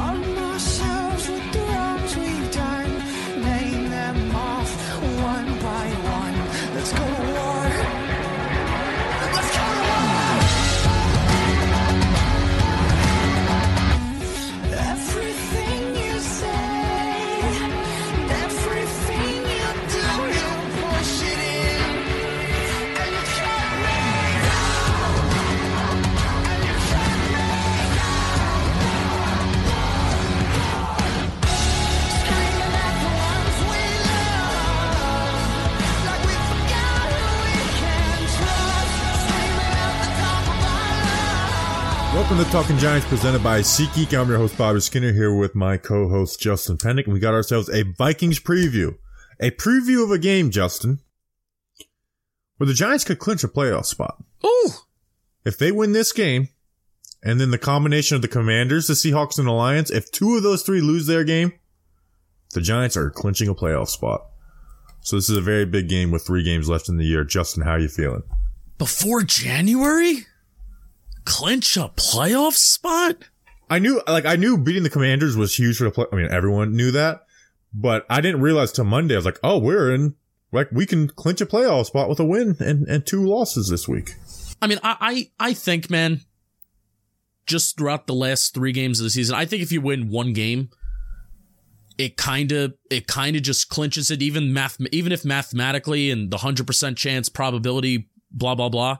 Arm ourselves with the wrongs we've done. Name them off one by one. Let's go to war. Welcome to Talking Giants, presented by SeatGeek. I'm your host, Bobby Skinner, here with my co-host, Justin Pennick, and we got ourselves a Vikings preview. A preview of a game, Justin, where the Giants could clinch a playoff spot. Ooh! If they win this game, and then the combination of the Commanders, the Seahawks, and the Lions, if two of those three lose their game, the Giants are clinching a playoff spot. So this is a very big game with 3 games left in the year. Justin, how are you feeling? Before January? Clinch a playoff spot? I knew beating the Commanders was huge for the play. I mean, everyone knew that, but I didn't realize till Monday. I was like, oh, we're in, like, we can clinch a playoff spot with a win and 2 losses this week. I mean, I think, man, just throughout the last 3 games of the season, I think if you win one game, it kind of just clinches it, even if mathematically and the 100% chance probability, blah, blah, blah.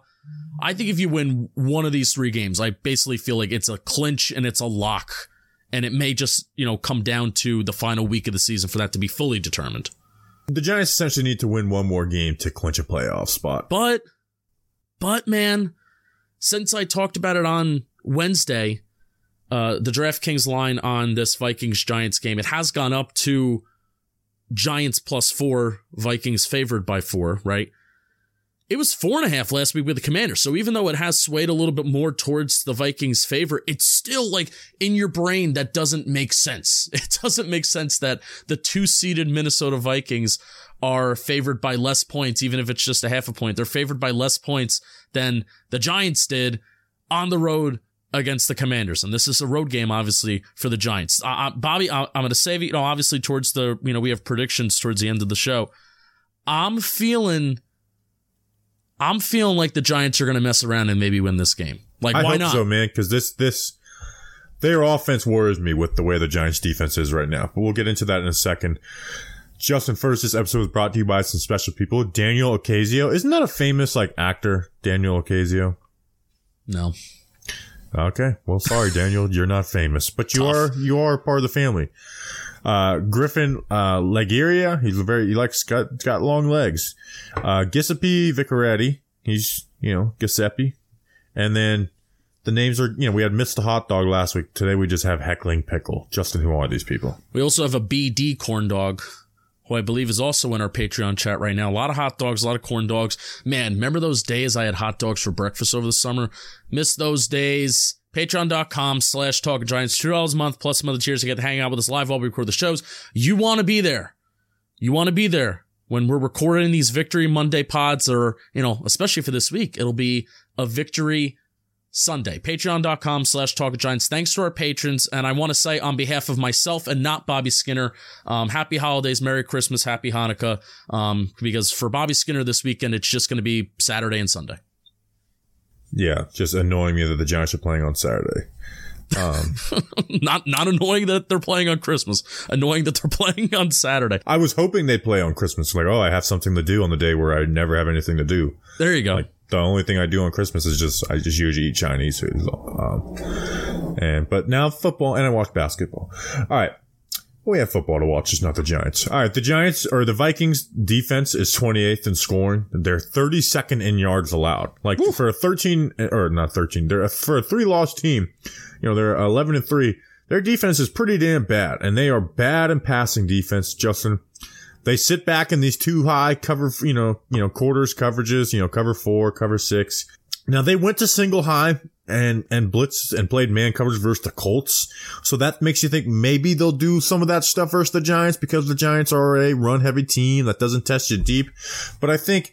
I think if you win one of these 3 games, I basically feel like it's a clinch and it's a lock. And it may just, come down to the final week of the season for that to be fully determined. The Giants essentially need to win one more game to clinch a playoff spot. But man, since I talked about it on Wednesday, the DraftKings line on this Vikings-Giants game, it has gone up to Giants +4, Vikings favored by 4, right? It was 4.5 last week with the Commanders. So even though it has swayed a little bit more towards the Vikings' favor, it's still like in your brain that doesn't make sense. It doesn't make sense that the 2-seeded Minnesota Vikings are favored by less points, even if it's just a half a point. They're favored by less points than the Giants did on the road against the Commanders. And this is a road game, obviously, for the Giants. Bobby, I'm going to save you, obviously, towards the, we have predictions towards the end of the show. I'm feeling like the Giants are going to mess around and maybe win this game. Like, why not? I hope so, man, because their offense worries me with the way the Giants' defense is right now. But we'll get into that in a second. Justin, first, this episode was brought to you by some special people. Daniel Ocasio. Isn't that a famous, actor, Daniel Ocasio? No. Okay. Well, sorry, Daniel. You're not famous. But you are part of the family. Griffin, Legeria. He's got long legs. Giuseppe Vicaretti. He's, Giuseppe. And then the names are, we had Mr. Hot Dog last week. Today we just have Heckling Pickle. Justin, who are these people? We also have a BD Corn Dog, who I believe is also in our Patreon chat right now. A lot of hot dogs, a lot of corn dogs. Man, remember those days I had hot dogs for breakfast over the summer? Miss those days. Patreon.com/TalkingGiants, $2 a month plus some other tiers to get to hang out with us live while we record the shows. You want to be there. You want to be there when we're recording these Victory Monday pods, or, especially for this week, it'll be a Victory Sunday. Patreon.com/TalkingGiants. Thanks to our patrons. And I want to say on behalf of myself and not Bobby Skinner, happy holidays, Merry Christmas, Happy Hanukkah. Because for Bobby Skinner this weekend, it's just going to be Saturday and Sunday. Yeah, just annoying me that the Giants are playing on Saturday. Not annoying that they're playing on Christmas. Annoying that they're playing on Saturday. I was hoping they'd play on Christmas. I have something to do on the day where I never have anything to do. There you go. The only thing I do on Christmas is I just usually eat Chinese food. But now football, and I watch basketball. All right. We have football to watch, just not the Giants. All right, the Giants, or the Vikings' defense is 28th in scoring. They're 32nd in yards allowed. Woo. For a 3-loss team, they're 11-3. Their defense is pretty damn bad, and they are bad in passing defense, Justin. They sit back in these two high cover, quarters coverages, cover 4, cover 6. Now, they went to single high and blitzed and played man coverage versus the Colts. So that makes you think maybe they'll do some of that stuff versus the Giants, because the Giants are a run-heavy team that doesn't test you deep. But I think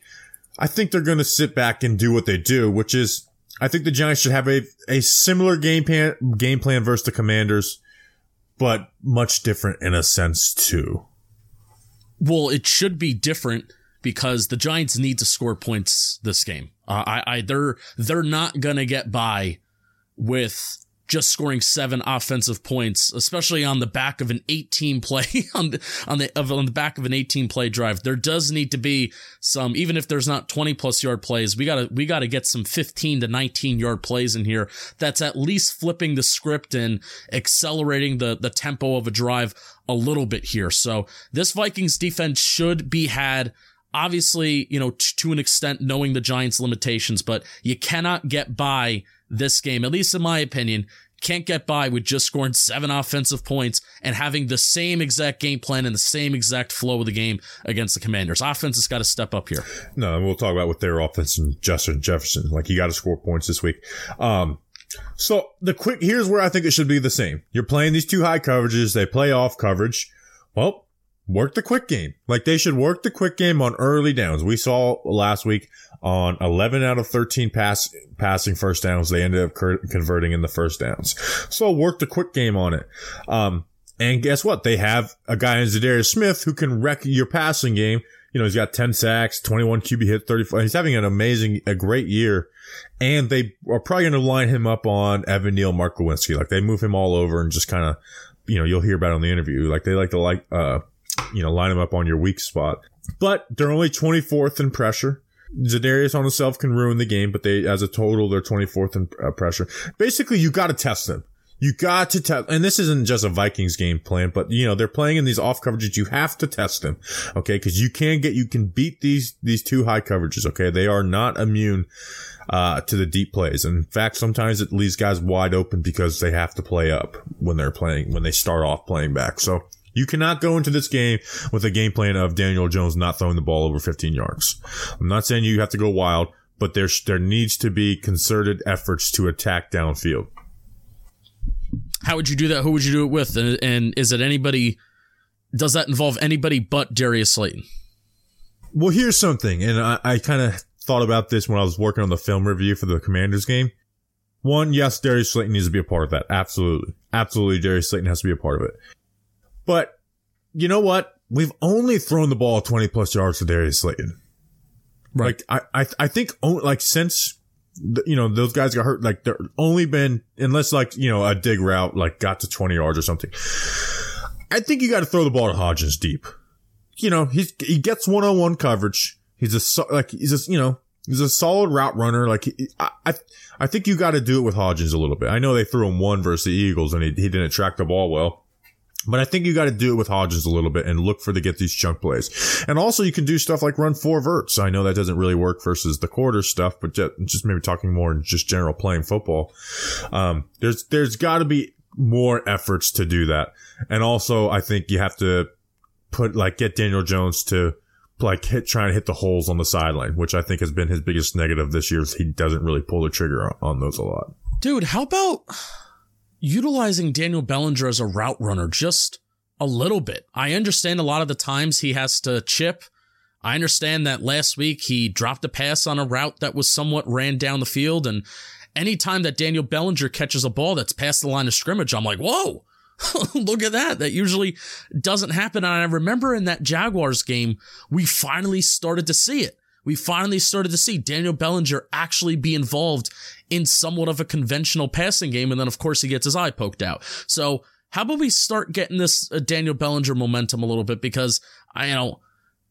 they're going to sit back and do what they do, which is I think the Giants should have a similar game plan versus the Commanders, but much different in a sense too. Well, it should be different because the Giants need to score points this game. They're not going to get by with just scoring 7 offensive points, especially on the back of an 18 play on the back of an 18 play drive. There does need to be some, even if there's not 20 plus yard plays, we got to get some 15 to 19 yard plays in here. That's at least flipping the script and accelerating the tempo of a drive a little bit here. So this Vikings defense should be had. Obviously, you know, to an extent, knowing the Giants' limitations, but you cannot get by this game, at least in my opinion, can't get by with just scoring 7 offensive points and having the same exact game plan and the same exact flow of the game against the Commanders. Offense has got to step up here. No, and we'll talk about with their offense and Justin Jefferson. Like, you got to score points this week. So here's where I think it should be the same. You're playing these two high coverages. They play off coverage. Well, work the quick game. Like, they should work the quick game on early downs. We saw last week on 11 out of 13 passing first downs, they ended up converting in the first downs. So work the quick game on it. And guess what? They have a guy in Zadarius Smith who can wreck your passing game. You know, he's got 10 sacks, 21 QB hit, 34. He's having a great year. And they are probably going to line him up on Evan Neal, Mark Lewinsky. Like, they move him all over and just kind of, you know, you'll hear about it on the interview. Like, they like to line them up on your weak spot. But they're only 24th in pressure. Zadarius on himself can ruin the game, but they, as a total, they're 24th in pressure. Basically, you got to test them. You got to test. And this isn't just a Vikings game plan, but, you know, they're playing in these off coverages. You have to test them. Okay. Cause you can beat these two high coverages. Okay. They are not immune, to the deep plays. And in fact, sometimes it leaves guys wide open because they have to play up when they start off playing back. So you cannot go into this game with a game plan of Daniel Jones not throwing the ball over 15 yards. I'm not saying you have to go wild, but there needs to be concerted efforts to attack downfield. How would you do that? Who would you do it with? And is it anybody? Does that involve anybody but Darius Slayton? Well, here's something, and I kind of thought about this when I was working on the film review for the Commanders game. One, yes, Darius Slayton needs to be a part of that. Absolutely. Absolutely, Darius Slayton has to be a part of it. But you know what? We've only thrown the ball 20 plus yards to Darius Slayton. Right. Like, I think only, like, since, you know, those guys got hurt, like, there only been, unless, like, you know, a dig route, like, got to 20 yards or something. I think you got to throw the ball to Hodgins deep. You know, he gets one-on-one coverage. He's a solid route runner. Like, I think you got to do it with Hodgins a little bit. I know they threw him one versus the Eagles and he didn't track the ball well. But I think you got to do it with Hodgins a little bit and look to get these chunk plays. And also you can do stuff like run 4 verts. I know that doesn't really work versus the quarter stuff, but just maybe talking more in just general playing football. There's got to be more efforts to do that. And also I think you have to get Daniel Jones to try and hit the holes on the sideline, which I think has been his biggest negative this year. Is he doesn't really pull the trigger on those a lot. Dude, how about utilizing Daniel Bellinger as a route runner just a little bit? I understand a lot of the times he has to chip. I understand that last week he dropped a pass on a route that was somewhat ran down the field. And anytime that Daniel Bellinger catches a ball that's past the line of scrimmage, I'm like, whoa, look at that. That usually doesn't happen. And I remember in that Jaguars game, we finally started to see it. We finally started to see Daniel Bellinger actually be involved in somewhat of a conventional passing game. And then, of course, he gets his eye poked out. So how about we start getting this Daniel Bellinger momentum a little bit? Because I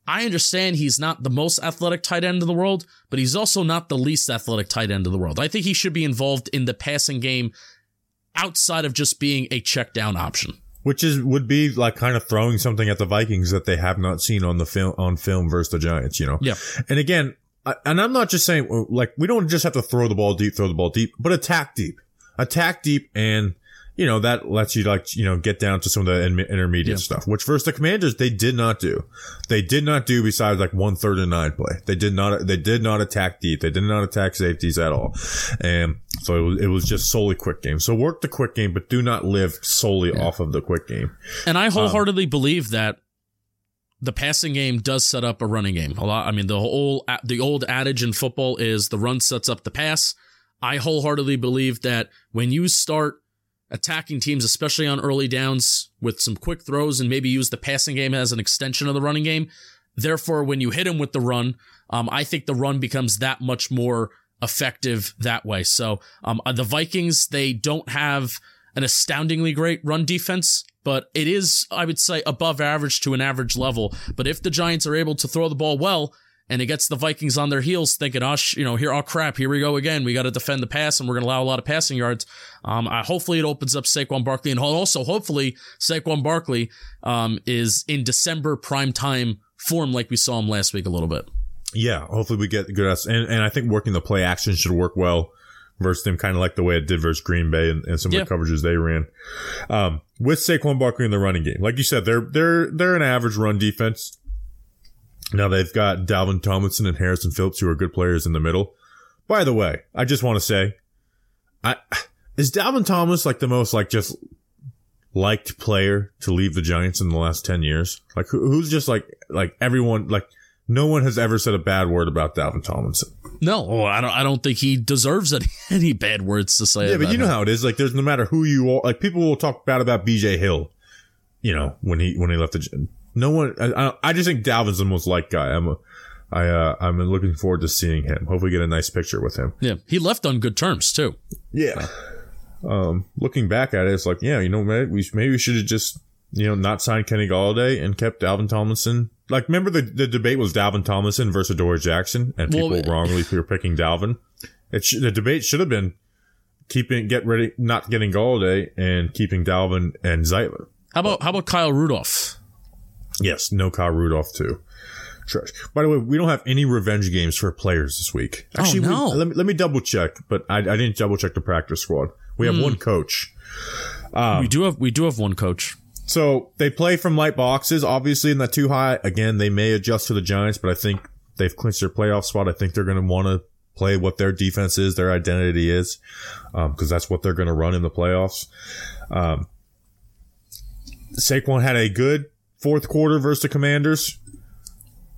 understand he's not the most athletic tight end in the world, but he's also not the least athletic tight end in the world. I think he should be involved in the passing game outside of just being a check down option. Which would be like kind of throwing something at the Vikings that they have not seen on the film versus the Giants, you know? Yeah. And again, I'm not just saying, like, we don't just have to throw the ball deep, but attack deep. Attack deep and, you know, that lets you, like, you know, get down to some of the intermediate stuff, which versus the Commanders, they did not do. They did not do besides like 1 3rd and 9 play. They did not attack deep. They did not attack safeties at all. And so it was just solely quick game. So work the quick game, but do not live solely off of the quick game. And I wholeheartedly believe that the passing game does set up a running game. A lot. I mean, the old adage in football is the run sets up the pass. I wholeheartedly believe that when you start attacking teams, especially on early downs, with some quick throws and maybe use the passing game as an extension of the running game. Therefore, when you hit them with the run, I think the run becomes that much more effective that way. So the Vikings, they don't have an astoundingly great run defense, but it is, I would say, above average to an average level. But if the Giants are able to throw the ball well, and it gets the Vikings on their heels thinking, here we go again. We got to defend the pass, and we're going to allow a lot of passing yards. Hopefully it opens up Saquon Barkley. And also, hopefully, Saquon Barkley is in December primetime form like we saw him last week a little bit. Yeah, hopefully we get good. And I think working the play action should work well versus them, kind of like the way it did versus Green Bay and some of the coverages they ran. With Saquon Barkley in the running game, like you said, they're an average run defense. Now they've got Dalvin Tomlinson and Harrison Phillips, who are good players in the middle. By the way, I just want to say, is Dalvin Tomlinson like the most just liked player to leave the Giants in the last 10 years? Like who's just like everyone, like no one has ever said a bad word about Dalvin Tomlinson. No, I don't think he deserves any bad words to say. Yeah, but you know how it is. Like there's no matter who you are, like people will talk bad about BJ Hill, you know, when he left the. No one. I just think Dalvin's the most liked guy. I'm looking forward to seeing him. Hopefully, get a nice picture with him. Yeah, he left on good terms too. Yeah. Looking back at it, it's like, yeah, you know, maybe we should have just, you know, not signed Kenny Galladay and kept Dalvin Tomlinson. Like, remember the debate was Dalvin Tomlinson versus Adoree' Jackson, and people wrongly were picking Dalvin. The debate should have been not getting Galladay and keeping Dalvin and Zeitler. How about Kyle Rudolph? Yes, no Kyle Rudolph too. Trash. By the way, we don't have any revenge games for players this week. Actually, let me double check, but I didn't double check the practice squad. We have one coach. We do have one coach. So they play from light boxes, obviously, and not too high. Again, they may adjust to the Giants, but I think they've clinched their playoff spot. I think they're going to want to play what their defense is, their identity is, because that's what they're going to run in the playoffs. Saquon had a good fourth quarter versus the Commanders.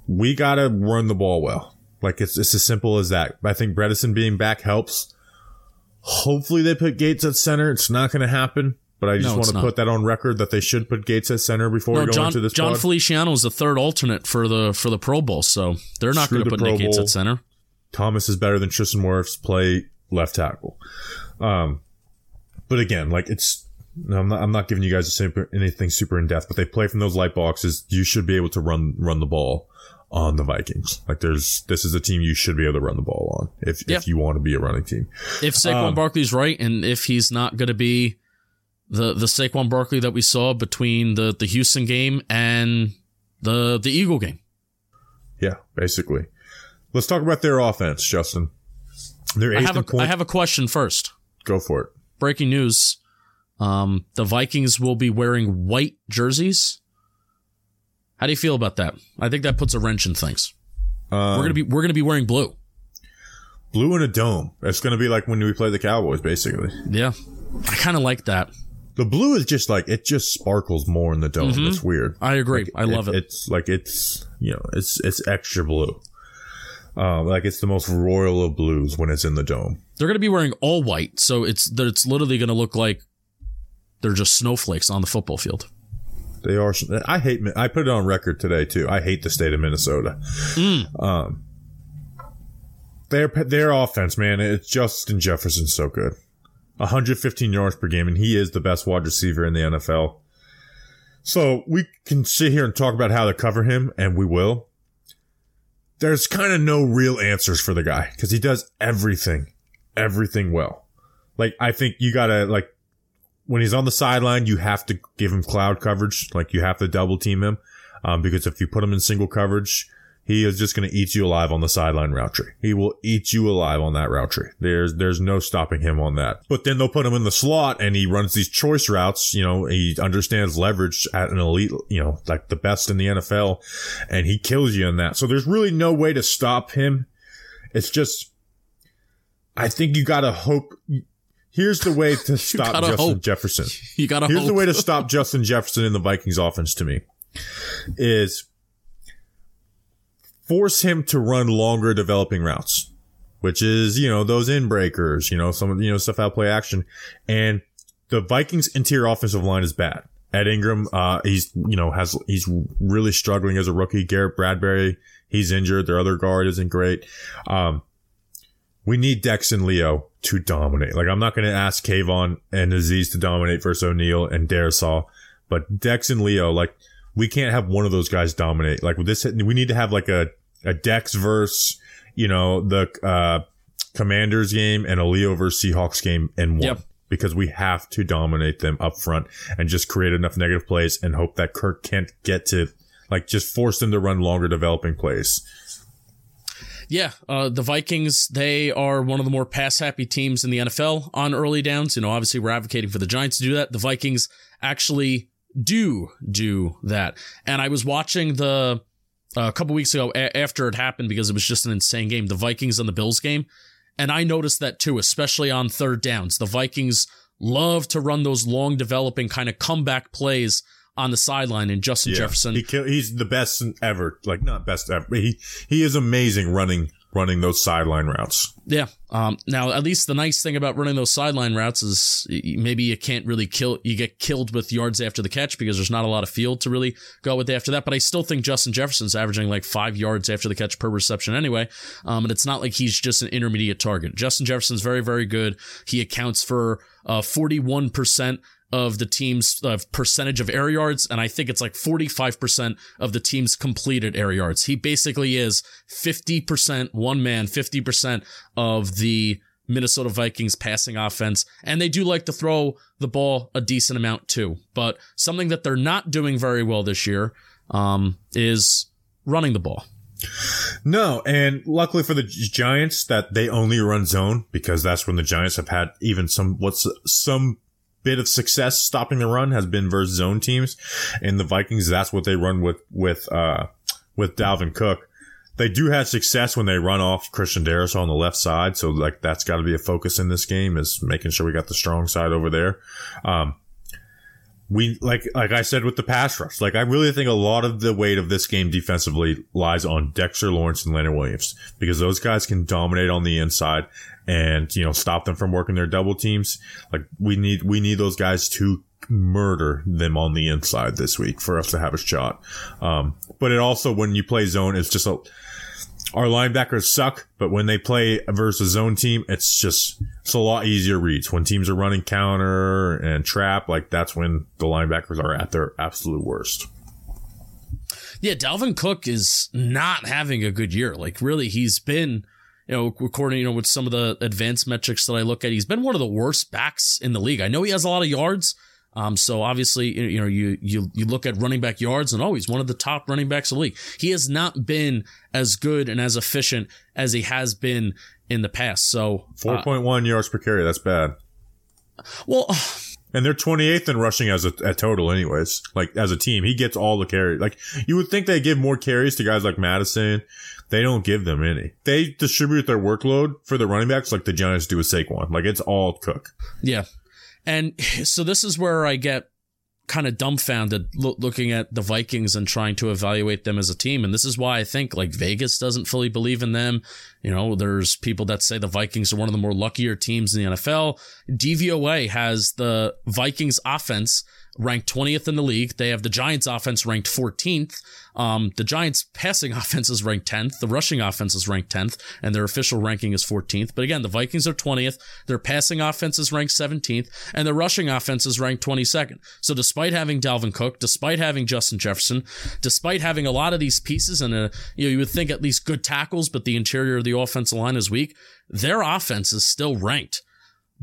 We got to run the ball well. Like, it's as simple as that. I think Bredesen being back helps. Hopefully they put Gates at center. It's not going to happen, but I just want to put that on record that they should put Gates at center before we go into this John pod. Feliciano is the third alternate for the Pro Bowl, so they're not going to put Nick Gates at center. Thomas is better than Tristan Wirfs. Play left tackle. But again, like, it's... I'm not giving you guys anything super in depth, but they play from those light boxes. You should be able to run the ball on the Vikings. Like this is a team you should be able to run the ball on if you want to be a running team. If Saquon Barkley's right, and if he's not going to be the Saquon Barkley that we saw between the Houston game and the Eagle game. Yeah, basically. Let's talk about their offense, Justin. I have a question first. Go for it. Breaking news. The Vikings will be wearing white jerseys. How do you feel about that? I think that puts a wrench in things. We're gonna be wearing blue. Blue in a dome. It's gonna be like when we play the Cowboys, basically. Yeah, I kind of like that. The blue is just like it just sparkles more in the dome. Mm-hmm. It's weird. I agree. Like, I love it. It's like it's extra blue. Like it's the most royal of blues when it's in the dome. They're gonna be wearing all white, so it's literally gonna look like. They're just snowflakes on the football field. They are. I put it on record today too. I hate the state of Minnesota. Their offense, man. It's Justin Jefferson so good. 115 yards per game, and he is the best wide receiver in the NFL. So we can sit here and talk about how to cover him, and we will. There's kind of no real answers for the guy because he does everything well. Like I think you gotta like. When he's on the sideline, you have to give him cloud coverage. Like, you have to double team him. Because if you put him in single coverage, He is just going to eat you alive on the sideline route tree. He will eat you alive on that route tree. There's no stopping him on that. But then they'll put him in the slot and he runs these choice routes. You know, he understands leverage at an elite, you know, like the best in the NFL, and he kills you in that. So there's really no way to stop him. It's just, I think you got to hope. Here's the way to stop Justin Jefferson. You got to hope. Here's the way to stop Justin Jefferson in the Vikings offense to me is force him to run longer developing routes, which is, you know, those in breakers, you know, some, you know, stuff out play action. And the Vikings interior offensive line is bad. Ed Ingram, he's really struggling as a rookie. Garrett Bradbury, he's injured. Their other guard isn't great. We need Dex and Leo to dominate. Like, I'm not going to ask Kayvon and Aziz to dominate versus O'Neal and Darisaw, but Dex and Leo, like, we can't have one of those guys dominate. Like, with this, we need to have like a Dex versus, you know, the Commanders game and a Leo versus Seahawks game in one. Yep. Because we have to dominate them up front and just create enough negative plays and hope that Kirk can't get to, like, just force them to run longer developing plays. Yeah, the Vikings, they are one of the more pass-happy teams in the NFL on early downs. You know, obviously we're advocating for the Giants to do that. The Vikings actually do that. And I was watching the a couple weeks ago after it happened, because it was just an insane game, the Vikings and the Bills game. And I noticed that too, especially on third downs. The Vikings love to run those long developing kind of comeback plays on the sideline. And Justin Jefferson, he's the best ever. Like, not best ever. He is amazing running those sideline routes. Yeah. Now, at least the nice thing about running those sideline routes is maybe you can't really you get killed with yards after the catch, because there's not a lot of field to really go with after that. But I still think Justin Jefferson's averaging like 5 yards after the catch per reception anyway. And it's not like he's just an intermediate target. Justin Jefferson's very, very good. He accounts for 41% of the team's percentage of air yards, and I think it's like 45% of the team's completed air yards. He basically is 50% one man, 50% of the Minnesota Vikings passing offense, and they do like to throw the ball a decent amount too. But something that they're not doing very well this year is running the ball. No, and luckily for the Giants that they only run zone, because that's when the Giants have had even some bit of success stopping the run has been versus zone teams. And the Vikings, that's what they run with Dalvin Cook. They do have success when they run off Christian Darrisaw on the left side. So, like, that's got to be a focus in this game, is making sure we got the strong side over there. We, like I said, with the pass rush, like, I really think a lot of the weight of this game defensively lies on Dexter Lawrence and Leonard Williams, because those guys can dominate on the inside and, you know, stop them from working their double teams. Like, we need those guys to murder them on the inside this week for us to have a shot. But it also, when you play zone, it's just our linebackers suck, but when they play versus a zone team, it's a lot easier reads. When teams are running counter and trap, like, that's when the linebackers are at their absolute worst. Yeah, Dalvin Cook is not having a good year. Like, really, he's been, you know, according, you know, with some of the advanced metrics that I look at, he's been one of the worst backs in the league. I know he has a lot of yards. So obviously, you know, you look at running back yards, and he's one of the top running backs in the league. He has not been as good and as efficient as he has been in the past. So 4.1 yards per carry. That's bad. Well, and they're 28th in rushing as a total anyways, like, as a team. He gets all the carries. Like, you would think they give more carries to guys like Madison. They don't give them any. They distribute their workload for the running backs like the Giants do with Saquon. Like, it's all Cook. Yeah. And so this is where I get kind of dumbfounded looking at the Vikings and trying to evaluate them as a team. And this is why I think, like, Vegas doesn't fully believe in them. You know, there's people that say the Vikings are one of the more luckier teams in the NFL. DVOA has the Vikings offense ranked 20th in the league. They have the Giants offense ranked 14th. The Giants passing offense is ranked 10th. The rushing offense is ranked 10th, and their official ranking is 14th. But again, the Vikings are 20th. Their passing offense is ranked 17th, and their rushing offense is ranked 22nd. So despite having Dalvin Cook, despite having Justin Jefferson, despite having a lot of these pieces and you would think at least good tackles, but the interior of the offensive line is weak, their offense is still ranked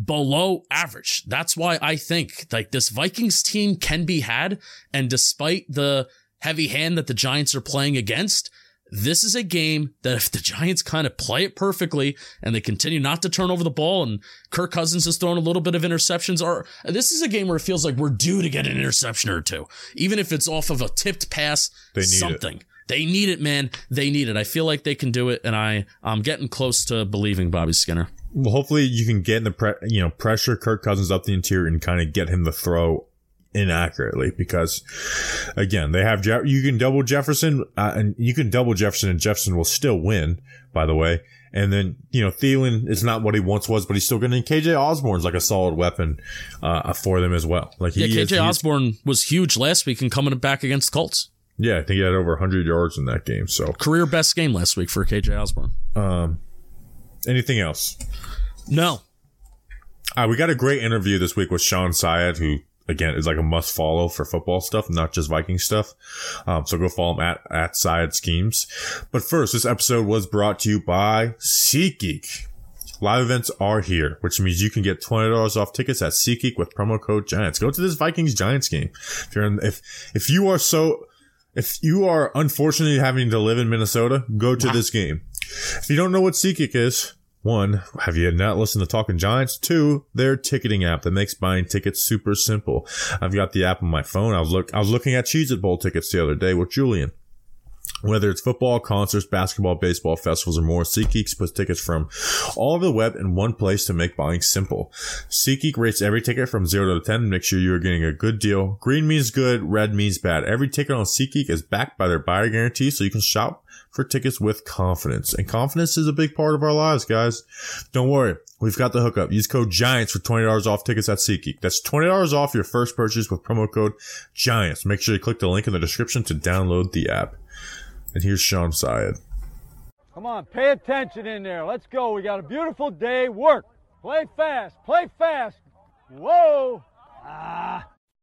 below average. That's why I think, like, this Vikings team can be had, and despite the heavy hand that the Giants are playing against, This is a game that if the Giants kind of play it perfectly and they continue not to turn over the ball and Kirk Cousins has thrown a little bit of interceptions, or this is a game where it feels like we're due to get an interception or two, even if it's off of a tipped pass, they need something. They need it, man. They need it. I feel like they can do it, and I'm getting close to believing Bobby Skinner. Well, hopefully you can get in the pressure Kirk Cousins up the interior and kind of get him to throw inaccurately, because again, they have you can double Jefferson and Jefferson will still win, by the way. And then, Thielen is not what he once was, but he's still good. And KJ Osborne's like a solid weapon for them as well. Like KJ Osborne was huge last week and coming back against Colts. Yeah, I think he had over 100 yards in that game. So career best game last week for KJ Osborne. Anything else? No. We got a great interview this week with Sean Syed, who again is like a must follow for football stuff, not just Viking stuff. So go follow him at Syed Schemes. But first, this episode was brought to you by SeatGeek. Live events are here, which means you can get $20 off tickets at SeatGeek with promo code Giants. Go to this Vikings Giants game. If you are unfortunately having to live in Minnesota, go to this game. If you don't know what SeatGeek is, 1, have you not listened to Talking Giants? 2, their ticketing app that makes buying tickets super simple. I've got the app on my phone. I was looking at Cheez It Bowl tickets the other day with Julian. Whether it's football, concerts, basketball, baseball, festivals, or more, SeatGeek puts tickets from all over the web in one place to make buying simple. SeatGeek rates every ticket from 0 to 10 to make sure you are getting a good deal. Green means good, red means bad. Every ticket on SeatGeek is backed by their buyer guarantee, so you can shop for tickets with confidence. And confidence is a big part of our lives, guys. Don't worry, we've got the hookup. Use code GIANTS for $20 off tickets at SeatGeek. That's $20 off your first purchase with promo code GIANTS. Make sure you click the link in the description to download the app. And here's Sean Syed. Come on, pay attention in there. Let's go. We got a beautiful day. Work. Play fast. Play fast. Whoa. All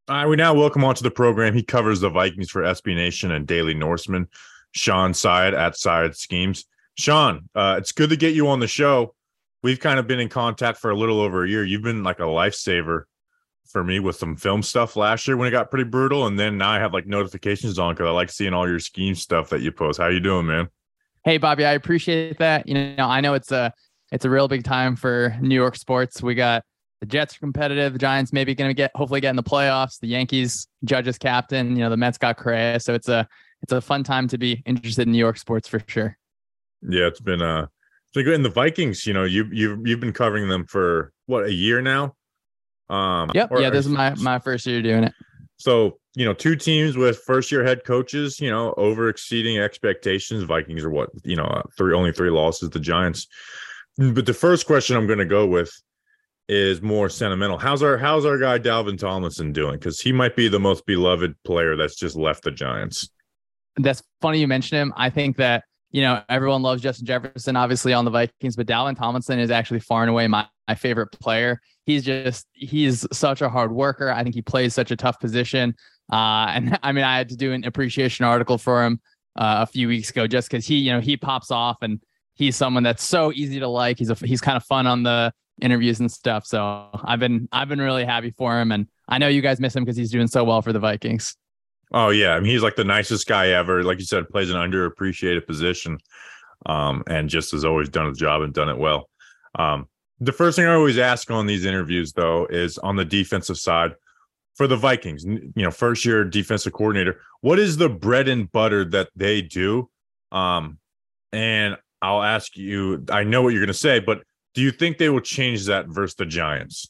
right, we now welcome onto the program. He covers the Vikings for SB Nation and Daily Norseman, Sean Syed at Syed Schemes. Sean, it's good to get you on the show. We've kind of been in contact for a little over a year. You've been like a lifesaver for me with some film stuff last year when it got pretty brutal, and then now I have like notifications on because I like seeing all your scheme stuff that you post. How you doing, man? Hey, Bobby, I appreciate that. I know it's a real big time for New York sports. We got the Jets are competitive, the Giants maybe going to hopefully get in the playoffs. The Yankees, Judge's captain. The Mets got Correa, so it's a fun time to be interested in New York sports for sure. Yeah, it's been good. And the Vikings, you've been covering them for what, a year now? This is my first year doing it. So, 2 teams with first year head coaches, over exceeding expectations. Vikings are what, 3 losses to the Giants. But the first question I'm going to go with is more sentimental. How's our guy Dalvin Tomlinson doing? Because he might be the most beloved player that's just left the Giants. That's funny you mention him. I think that everyone loves Justin Jefferson, obviously, on the Vikings, but Dalvin Tomlinson is actually far and away my favorite player. He's such a hard worker. I think he plays such a tough position. And I had to do an appreciation article for him a few weeks ago, just because he pops off, and he's someone that's so easy to like. He's kind of fun on the interviews and stuff. So I've been really happy for him, and I know you guys miss him because he's doing so well for the Vikings. Oh, yeah. I mean, he's like the nicest guy ever. Like you said, plays an underappreciated position, and just has always done his job and done it well. The first thing I always ask on these interviews, though, is on the defensive side for the Vikings, first year defensive coordinator, what is the bread and butter that they do? And I'll ask you, I know what you're going to say, but do you think they will change that versus the Giants?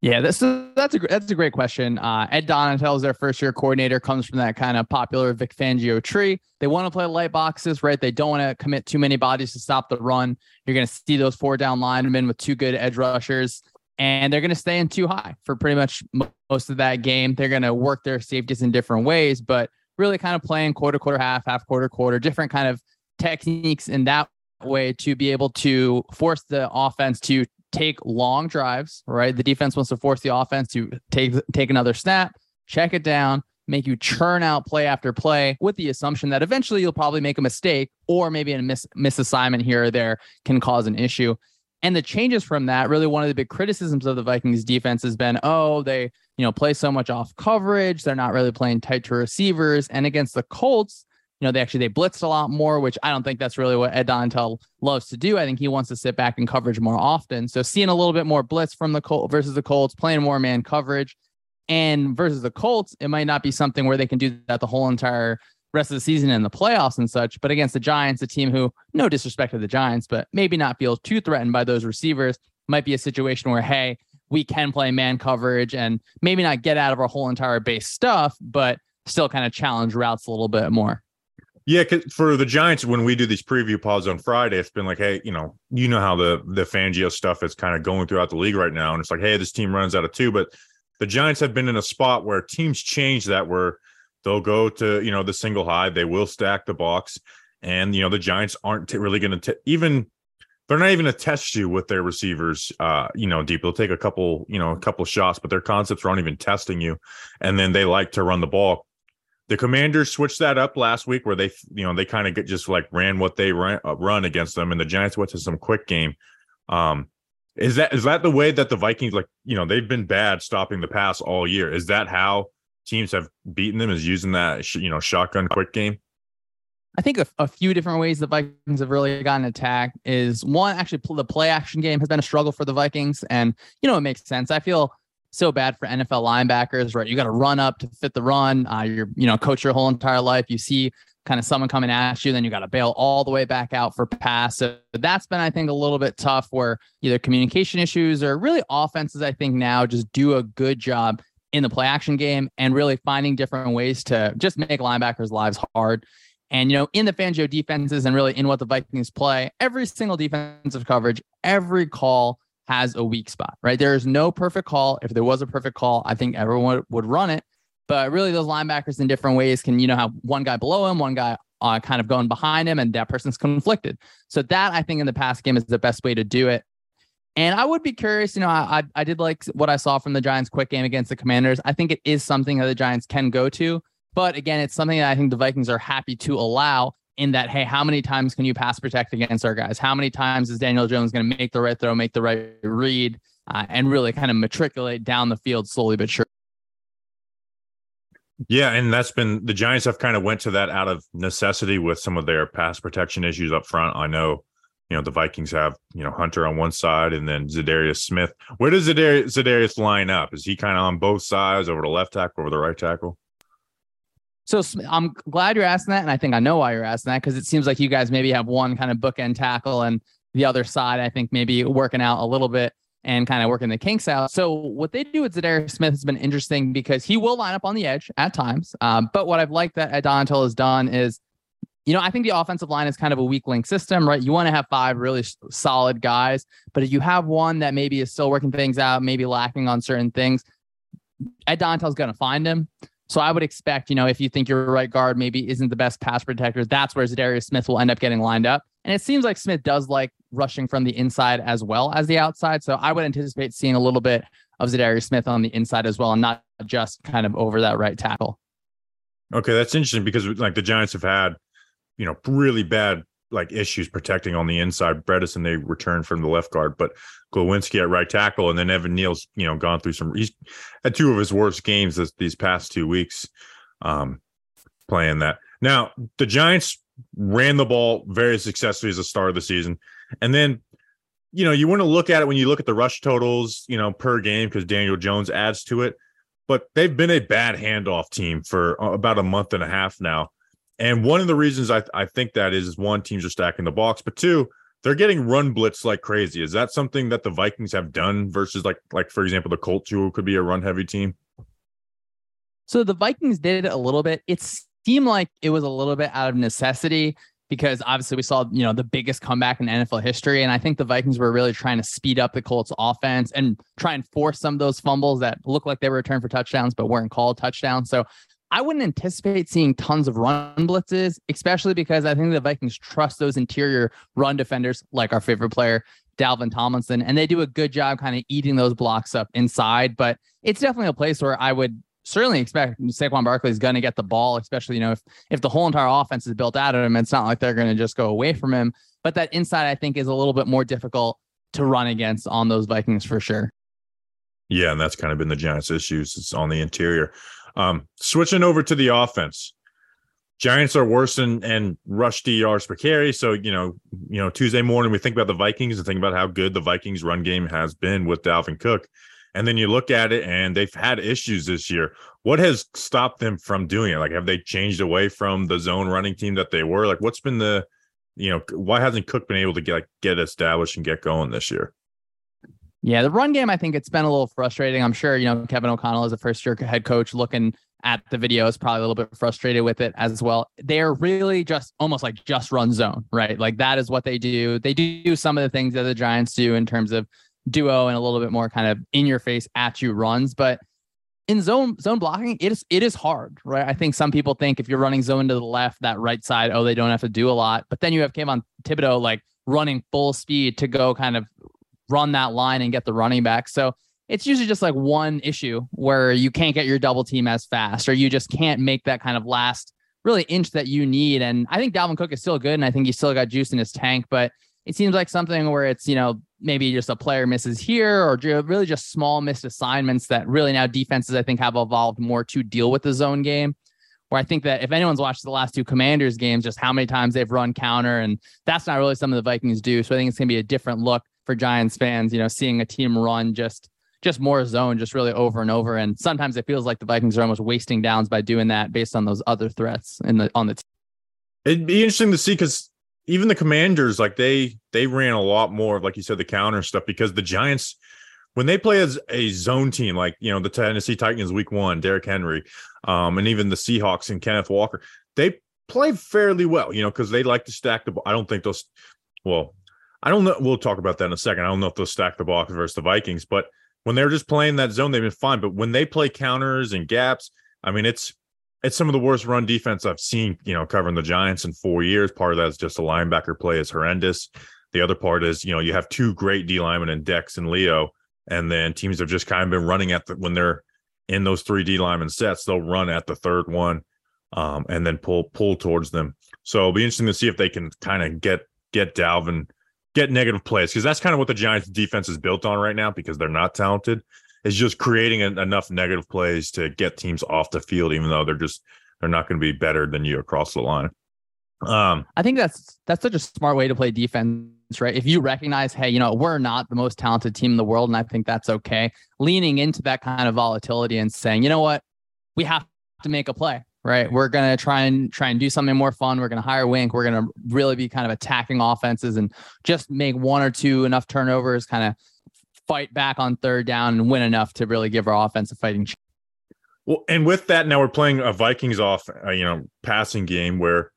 Yeah, that's a great question. Ed Donatel is their first-year coordinator, comes from that kind of popular Vic Fangio tree. They want to play light boxes, right? They don't want to commit too many bodies to stop the run. You're going to see those 4 down linemen with 2 good edge rushers, and they're going to stay in too high for pretty much most of that game. They're going to work their safeties in different ways, but really kind of playing quarter, half, quarter, different kind of techniques in that way to be able to force the offense to take long drives, right? The defense wants to force the offense to take another snap, check it down, make you churn out play after play with the assumption that eventually you'll probably make a mistake, or maybe a misassignment here or there can cause an issue. And the changes from that, really one of the big criticisms of the Vikings defense has been, they play so much off coverage. They're not really playing tight to receivers. And against the Colts, they blitzed a lot more, which I don't think that's really what Ed Donatel loves to do. I think he wants to sit back in coverage more often. So seeing a little bit more blitz from the Colts versus the Colts, playing more man coverage, and versus the Colts, it might not be something where they can do that the whole entire rest of the season in the playoffs and such. But against the Giants, a team who, no disrespect to the Giants, but maybe not feel too threatened by those receivers, might be a situation where, hey, we can play man coverage and maybe not get out of our whole entire base stuff, but still kind of challenge routes a little bit more. Yeah, for the Giants, when we do these preview pods on Friday, it's been like, hey, you know how the Fangio stuff is kind of going throughout the league right now. And it's like, hey, this team runs out of two. But the Giants have been in a spot where teams change that, where they'll go to, the single high. They will stack the box. And, the Giants aren't really going to they're not even going to test you with their receivers, deep. They'll take a couple shots, but their concepts aren't even testing you. And then they like to run the ball. The Commanders switched that up last week, where they, they kind of just like ran what they run against them, and the Giants went to some quick game. Is that the way that the Vikings, they've been bad stopping the pass all year? Is that how teams have beaten them? Is using that shotgun quick game? I think a few different ways the Vikings have really gotten attacked is one, actually the play action game has been a struggle for the Vikings, and it makes sense. I feel so bad for NFL linebackers, right? You got to run up to fit the run. You're, coach your whole entire life. You see kind of someone coming at you, then you got to bail all the way back out for pass. So that's been, I think, a little bit tough, where either communication issues or really offenses, I think now just do a good job in the play action game and really finding different ways to just make linebackers' lives hard. And, in the Fangio defenses and really in what the Vikings play, every single defensive coverage, every call has a weak spot, right? There is no perfect call. If there was a perfect call, I think everyone would run it. But really, those linebackers in different ways can, have one guy below him, one guy kind of going behind him, and that person's conflicted. So that, I think, in the pass game is the best way to do it. And I would be curious, I did like what I saw from the Giants' quick game against the Commanders. I think it is something that the Giants can go to. But again, it's something that I think the Vikings are happy to allow, in that, hey, how many times can you pass protect against our guys? How many times is Daniel Jones going to make the right throw, make the right read, and really kind of matriculate down the field slowly but sure? Yeah, and that's been, the Giants have kind of went to that out of necessity with some of their pass protection issues up front. I know, the Vikings have, Hunter on one side and then Zadarius Smith. Where does Zadarius line up? Is he kind of on both sides, over the left tackle, over the right tackle? So I'm glad you're asking that, and I think I know why you're asking that, because it seems like you guys maybe have one kind of bookend tackle and the other side, I think, maybe working out a little bit and kind of working the kinks out. So what they do with Zadarius Smith has been interesting, because he will line up on the edge at times. But what I've liked that Donatel has done is, I think the offensive line is kind of a weak link system, right? You want to have five really solid guys, but if you have one that maybe is still working things out, maybe lacking on certain things, Ed Donatel's going to find him. So I would expect, if you think your right guard maybe isn't the best pass protector, that's where Zadarius Smith will end up getting lined up. And it seems like Smith does like rushing from the inside as well as the outside. So I would anticipate seeing a little bit of Zadarius Smith on the inside as well, and not just kind of over that right tackle. Okay, that's interesting, because the Giants have had, really bad issues protecting on the inside. Bredesen, they returned from the left guard, but Glowinski at right tackle, and then Evan Neal's gone through he's had two of his worst games these past 2 weeks playing that. Now the Giants ran the ball very successfully as the start of the season, and then you want to look at it when you look at the rush totals per game, because Daniel Jones adds to it, but they've been a bad handoff team for about a month and a half now. And one of the reasons I think that is, one, teams are stacking the box, but two, they're getting run blitz like crazy. Is that something that the Vikings have done versus like for example, the Colts, who could be a run-heavy team? So the Vikings did it a little bit. It seemed like it was a little bit out of necessity, because obviously we saw, the biggest comeback in NFL history. And I think the Vikings were really trying to speed up the Colts offense and try and force some of those fumbles that looked like they were returned for touchdowns, but weren't called touchdowns. So I wouldn't anticipate seeing tons of run blitzes, especially because I think the Vikings trust those interior run defenders, like our favorite player, Dalvin Tomlinson, and they do a good job kind of eating those blocks up inside. But it's definitely a place where I would certainly expect Saquon Barkley is going to get the ball, especially, if the whole entire offense is built out of him. It's not like they're going to just go away from him. But that inside, I think, is a little bit more difficult to run against on those Vikings for sure. Yeah, and that's kind of been the Giants' issues. It's on the interior. Switching over to the offense, Giants are worse in rush DRs per carry. So, you know, Tuesday morning we think about the Vikings and think about how good the Vikings run game has been with Dalvin Cook. And then you look at it and they've had issues this year. What has stopped them from doing it? Like, have they changed away from the zone running team that they were? Like, what's been the, you know, why hasn't Cook been able to get established and get going this year? Yeah, the run game, I think it's been a little frustrating. I'm sure, you know, Kevin O'Connell is a first-year head coach looking at the video is probably a little bit frustrated with it as well. They're really just almost like just run zone, right? Like that is what they do. They do some of the things that the Giants do in terms of duo and a little bit more kind of in your face at you runs, but in zone blocking, it is hard, right? I think some people think if you're running zone to the left, that right side, oh, they don't have to do a lot, but then you have Kayvon Thibodeau like running full speed to go kind of run that line and get the running back. So it's usually just like one issue where you can't get your double team as fast, or you just can't make that kind of last really inch that you need. And I think Dalvin Cook is still good. And I think he's still got juice in his tank, but it seems like something where it's, you know, maybe just a player misses here or really just small missed assignments that really now defenses, I think, have evolved more to deal with the zone game. Where I think that if anyone's watched the last two Commanders games, just how many times they've run counter, and that's not really something the Vikings do. So I think it's going to be a different look for Giants fans, you know, seeing a team run just more zone, just really over and over. And sometimes it feels like the Vikings are almost wasting downs by doing that based on those other threats on the team. It'd be interesting to see, because even the Commanders, like they ran a lot more of, like you said, the counter stuff, because the Giants, when they play as a zone team, like, you know, the Tennessee Titans week 1, Derrick Henry, and even the Seahawks and Kenneth Walker, they play fairly well, you know, because they like to stack the ball. I don't think those, well, I don't know. We'll talk about that in a second. I don't know if they'll stack the box versus the Vikings, but when they're just playing that zone, they've been fine. But when they play counters and gaps, I mean, it's some of the worst run defense I've seen, you know, covering the Giants in 4 years. Part of that is just the linebacker play is horrendous. The other part is, you know, you have two great D linemen in Dex and Leo, and then teams have just kind of been running at when they're in those three D lineman sets, they'll run at the third one and then pull towards them. So it'll be interesting to see if they can kind of get Dalvin, get negative plays, because that's kind of what the Giants defense is built on right now, because they're not talented. It's just creating enough negative plays to get teams off the field, even though they're not going to be better than you across the line. I think that's such a smart way to play defense, right? If you recognize, hey, you know, we're not the most talented team in the world, and I think that's okay. Leaning into that kind of volatility and saying, you know what, we have to make a play, right? We're going to try and do something more fun. We're going to hire Wink. We're going to really be kind of attacking offenses and just make one or two enough turnovers, kind of fight back on third down and win enough to really give our offense a fighting chance. Well, and with that, now we're playing a Vikings passing game where,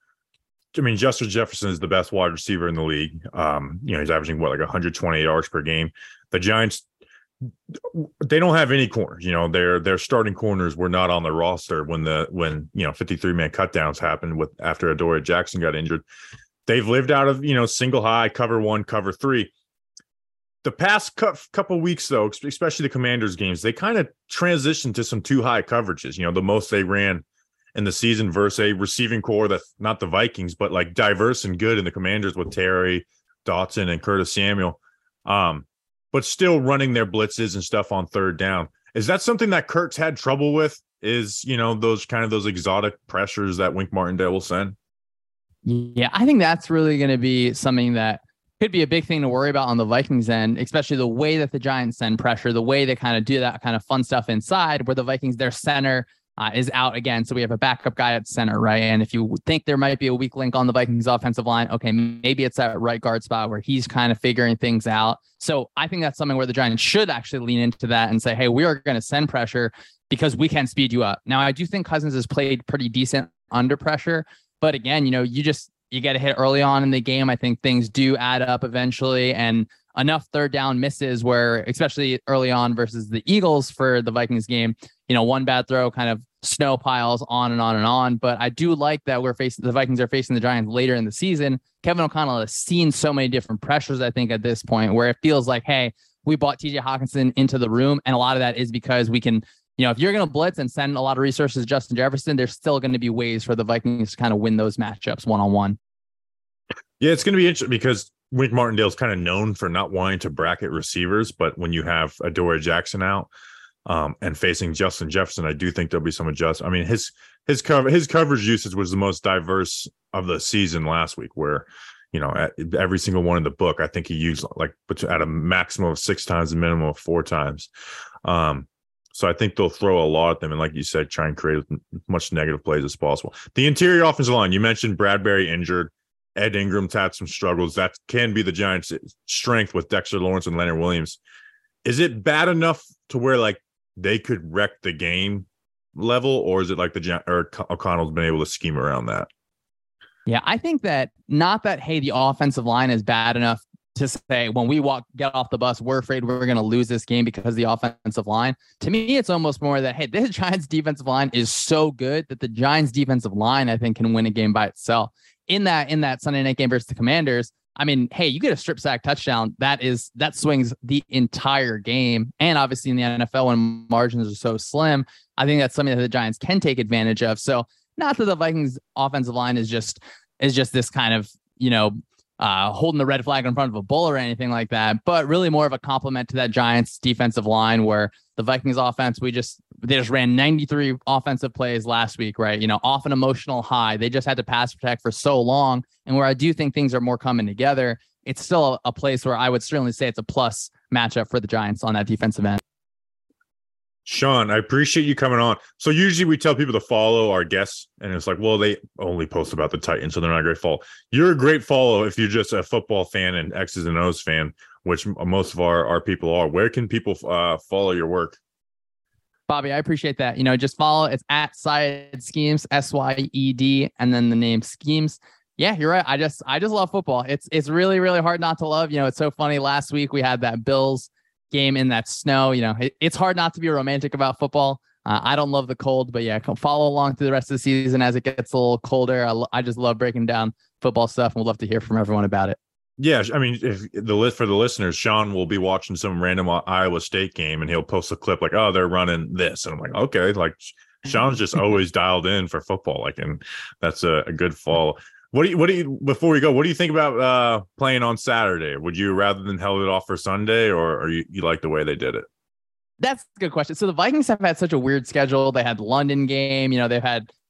I mean, Justin Jefferson is the best wide receiver in the league. You know, he's averaging what, like 128 yards per game. The Giants, they don't have any corners. You know, their starting corners were not on the roster when 53-man cutdowns happened after Adoree' Jackson got injured. They've lived out of, you know, single high, cover 1, cover 3. The past couple weeks, though, especially the Commanders games, they kind of transitioned to some too high coverages. You know, the most they ran in the season versus a receiving core that's not the Vikings, but like diverse and good in the Commanders with Terry, Dotson, and Curtis Samuel. But still running their blitzes and stuff on third down. Is that something that Kirk's had trouble with? Is, you know, those kind of those exotic pressures that Wink Martindale will send? Yeah, I think that's really going to be something that could be a big thing to worry about on the Vikings end, especially the way that the Giants send pressure, the way they kind of do that kind of fun stuff inside, where the Vikings, their center is out again. So we have a backup guy at center, right? And if you think there might be a weak link on the Vikings offensive line, okay, maybe it's that right guard spot where he's kind of figuring things out. So I think that's something where the Giants should actually lean into that and say, hey, we are going to send pressure because we can speed you up. Now, I do think Cousins has played pretty decent under pressure, but again, you know, you get a hit early on in the game. I think things do add up eventually, and enough third down misses where, especially early on versus the Eagles for the Vikings game, you know, one bad throw kind of snow piles on and on and on. But I do like that the Vikings are facing the Giants later in the season. Kevin O'Connell has seen so many different pressures, I think, at this point, where it feels like, hey, we bought TJ Hawkinson into the room. And a lot of that is because we can, you know, if you're going to blitz and send a lot of resources to Justin Jefferson, there's still going to be ways for the Vikings to kind of win those matchups one-on-one. Yeah, it's going to be interesting because Wink Martindale's kind of known for not wanting to bracket receivers, but when you have Adoree' Jackson out, And facing Justin Jefferson, I do think there'll be some adjustment. I mean, his coverage usage was the most diverse of the season last week, where, you know, at every single one in the book, I think he used like at a maximum of 6 times, a minimum of 4 times. So I think they'll throw a lot at them. And like you said, try and create as much negative plays as possible. The interior offensive line, you mentioned Bradbury injured. Ed Ingram's had some struggles. That can be the Giants' strength with Dexter Lawrence and Leonard Williams. Is it bad enough to where, like, they could wreck the game level, or is it like O'Connell's been able to scheme around that? Yeah, I think that the offensive line is bad enough to say when we get off the bus, we're afraid we're going to lose this game because of the offensive line. To me, it's almost more that, hey, this Giants defensive line is so good that the Giants defensive line, I think, can win a game by itself. In that Sunday night game versus the Commanders, I mean, hey, you get a strip sack touchdown, that swings the entire game. And obviously in the NFL, when margins are so slim, I think that's something that the Giants can take advantage of. So not that the Vikings offensive line is just this kind of, you know, holding the red flag in front of a bull or anything like that, but really more of a compliment to that Giants defensive line, where the Vikings offense, they just ran 93 offensive plays last week, right? You know, off an emotional high. They just had to pass protect for so long. And where I do think things are more coming together, it's still a place where I would certainly say it's a plus matchup for the Giants on that defensive end. Sean, I appreciate you coming on. So usually we tell people to follow our guests, and it's like, well, they only post about the Titans, so they're not a great follow. You're a great follow if you're just a football fan and X's and O's fan, which most of our people are. Where can people follow your work? Bobby, I appreciate that. You know, just follow. It's at Syed Schemes, S-Y-E-D, and then the name Schemes. Yeah, you're right. I just love football. It's really, really hard not to love. You know, it's so funny. Last week we had that Bills game in that snow. You know, it's hard not to be romantic about football. I don't love the cold, but yeah, come follow along through the rest of the season as it gets a little colder. I just love breaking down football stuff, and we'd love to hear from everyone about it. Yeah, I mean, for the listeners, Sean will be watching some random Iowa State game, and he'll post a clip like, "Oh, they're running this," and I'm like, "Okay." Like, Sean's just always dialed in for football, like, and that's a good follow. Before we go, what do you think about playing on Saturday? Would you rather than held it off for Sunday, or you like the way they did it? That's a good question. So the Vikings have had such a weird schedule. They had the London game, you know,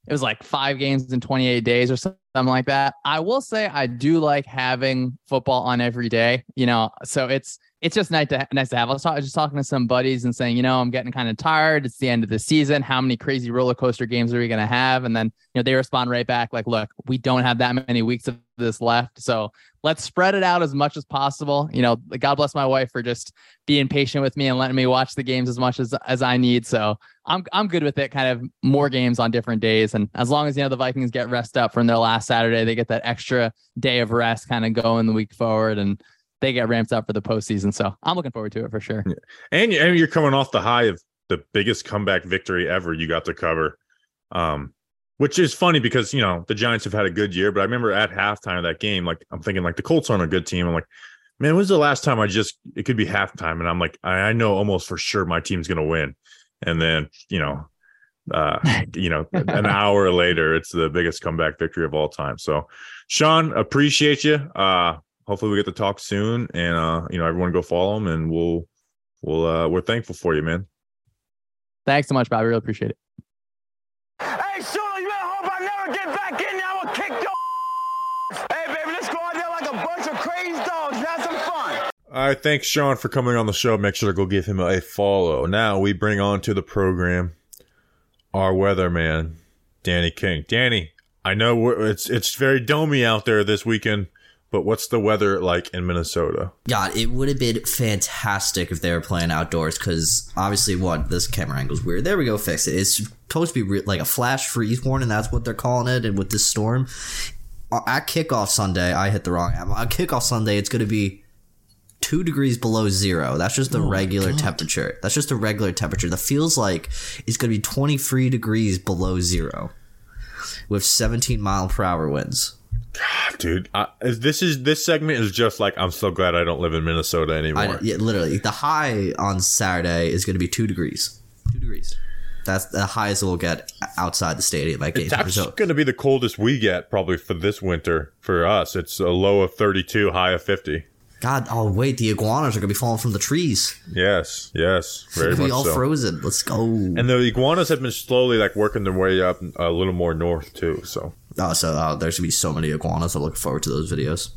it was like 5 games in 28 days or something like that. I will say I do like having football on every day, you know, so it's just nice to have. I was just talking to some buddies and saying, you know, I'm getting kind of tired. It's the end of the season. How many crazy roller coaster games are we going to have? And then, you know, they respond right back like, look, we don't have that many weeks of this left. So let's spread it out as much as possible. You know, God bless my wife for just being patient with me and letting me watch the games as much as I need. So I'm good with it. Kind of more games on different days. And as long as, you know, the Vikings get rest up from their last Saturday, they get that extra day of rest kind of going the week forward, and they get ramped up for the postseason. So I'm looking forward to it for sure. Yeah. And you're coming off the high of the biggest comeback victory ever you got to cover, which is funny because, you know, the Giants have had a good year. But I remember at halftime of that game, like, I'm thinking, like, the Colts aren't a good team. I'm like, man, when's the last time it could be halftime. And I'm like, I know almost for sure my team's going to win. And then, an hour later, it's the biggest comeback victory of all time. So, Sean, appreciate you. Hopefully we get to talk soon, and everyone go follow him, and we'll we're thankful for you, man. Thanks so much, Bob. I really appreciate it. Hey, Shula, you better hope I never get back in there. I will kick your Hey, baby, let's go out there like a bunch of crazy dogs and have some fun. All right, thanks, Sean, for coming on the show. Make sure to go give him a follow. Now we bring on to the program our weatherman, Danny King. Danny, I know it's very domey out there this weekend, but what's the weather like in Minnesota? God, it would have been fantastic if they were playing outdoors, because obviously, this camera angle's weird. There we go, fix it. It's supposed to be like a flash freeze warning, that's what they're calling it, and with this storm. At kickoff Sunday, I hit the wrong app. At kickoff Sunday, it's going to be 2 degrees below zero. That's just the regular temperature. That feels like it's going to be 23 degrees below zero with 17-mile-per-hour winds. God, dude, this segment is just like, I'm so glad I don't live in Minnesota anymore. Literally, the high on Saturday is going to be 2 degrees. 2 degrees. That's the highest we'll get outside the stadium. Like, that's going to be the coldest we get probably for this winter for us. It's a low of 32, high of 50. God, oh, wait, the iguanas are going to be falling from the trees. Yes, yes, very much so. It's going to be all frozen. Let's go. And the iguanas have been slowly, like, working their way up a little more north, too, so. Oh, so there's going to be so many iguanas. I'm looking forward to those videos.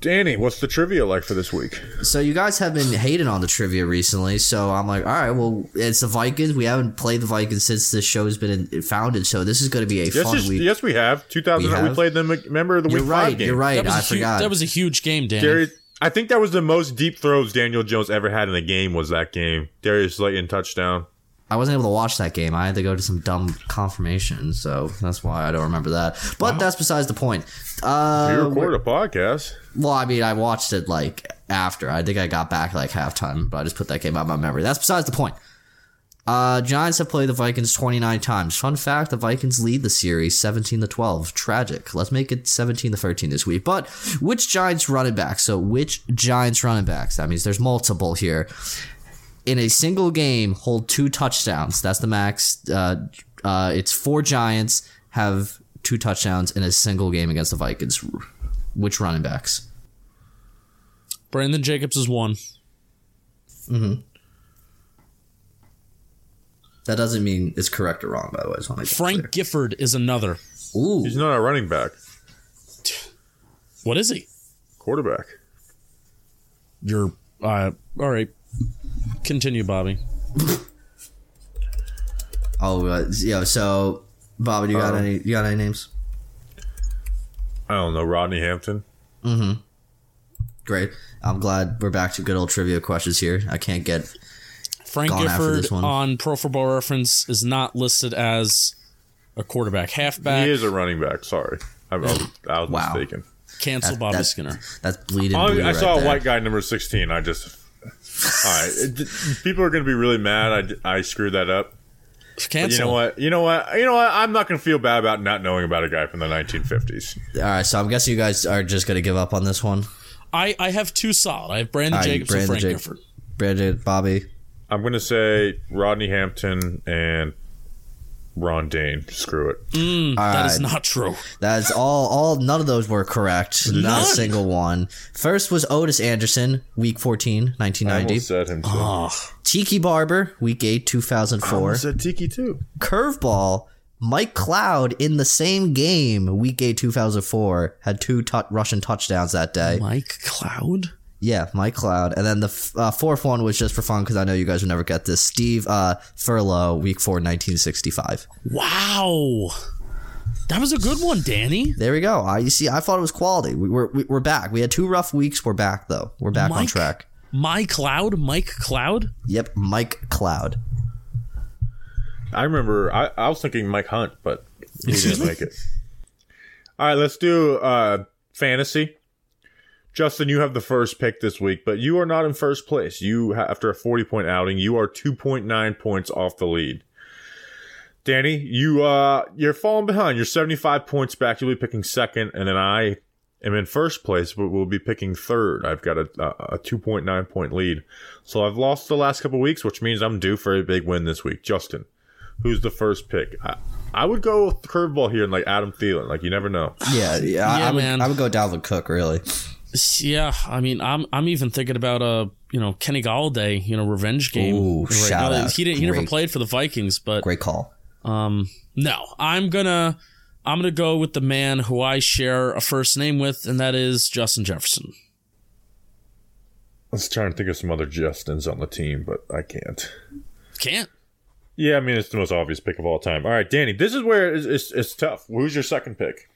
Danny, what's the trivia like for this week? So you guys have been hating on the trivia recently, so I'm like, all right, well, it's the Vikings. We haven't played the Vikings since this show's been founded, so this is going to be a fun week. Yes, we have. 2009, we played them. Remember the week 5 game? You're right. I forgot. That was a huge game, Danny. I think that was the most deep throws Daniel Jones ever had in a game was that game. Darius Slayton touchdown. I wasn't able to watch that game. I had to go to some dumb confirmation, so that's why I don't remember that. But That's besides the point. We recorded a podcast. Well, I mean, I watched it like after. I think I got back like halftime, but I just put that game out of my memory. That's besides the point. Giants have played the Vikings 29 times. Fun fact, the Vikings lead the series 17-12. Tragic. Let's make it 17-13 this week. But which Giants running backs? That means there's multiple here. In a single game, hold 2 touchdowns. That's the max. It's 4 Giants have 2 touchdowns in a single game against the Vikings. Which running backs? Brandon Jacobs is one. Mm-hmm. That doesn't mean it's correct or wrong, by the way. Frank Gifford is another. Ooh. He's not a running back. What is he? Quarterback. You're all right. Continue, Bobby. So Bobby, do you got any? You got any names? I don't know. Rodney Hampton. Mm-hmm. Great. I'm glad we're back to good old trivia questions here. I can't get. Frank Gifford on Pro Football Reference is not listed as a quarterback. Halfback. He is a running back. Sorry. I was mistaken. Cancel Bobby Skinner. That's bleeding. I saw a white guy, number 16. I just. All right. People are going to be really mad. I screwed that up. Cancel. You know what? I'm not going to feel bad about not knowing about a guy from the 1950s. All right. So I'm guessing you guys are just going to give up on this one. I have 2 solid. I have Brandon Jacobs and Frank Gifford. Brandon, Bobby. I'm going to say Rodney Hampton and Ron Dane. Screw it. That is not true. That's all. None of those were correct. Not a single one. First was Otis Anderson, week 14, 1990. I almost said him too. Tiki Barber, week 8, 2004. I almost said Tiki too. Curveball, Mike Cloud in the same game, week 8, 2004, had 2 rushing touchdowns that day. Mike Cloud? Yeah, Mike Cloud. And then the fourth one was just for fun because I know you guys would never get this. Steve Furlow, week 4, 1965. Wow. That was a good one, Danny. There we go. You see, I thought it was quality. We're back. We had 2 rough weeks. We're back, though. We're back on track. Mike Cloud? Yep, Mike Cloud. I remember I was thinking Mike Hunt, but he didn't make it. All right, let's do fantasy. Justin, you have the first pick this week, but you are not in first place. After a 40-point outing, you are 2.9 points off the lead. Danny, you're falling behind. You're 75 points back. You'll be picking second, and then I am in first place, but we'll be picking third. I've got a 2.9-point lead. So I've lost the last couple of weeks, which means I'm due for a big win this week. Justin, who's the first pick? I would go with curveball here and like Adam Thielen. Like, you never know. Yeah, I would go Dalvin Cook, really. Yeah, I mean, I'm even thinking about Kenny Galladay, revenge game. Ooh, right shout out. He never played for the Vikings, but great call. No, I'm gonna go with the man who I share a first name with, and that is Justin Jefferson. I was trying to think of some other Justins on the team, but I can't. Can't. Yeah, I mean, it's the most obvious pick of all time. All right, Danny, this is where it's tough. Who's your second pick?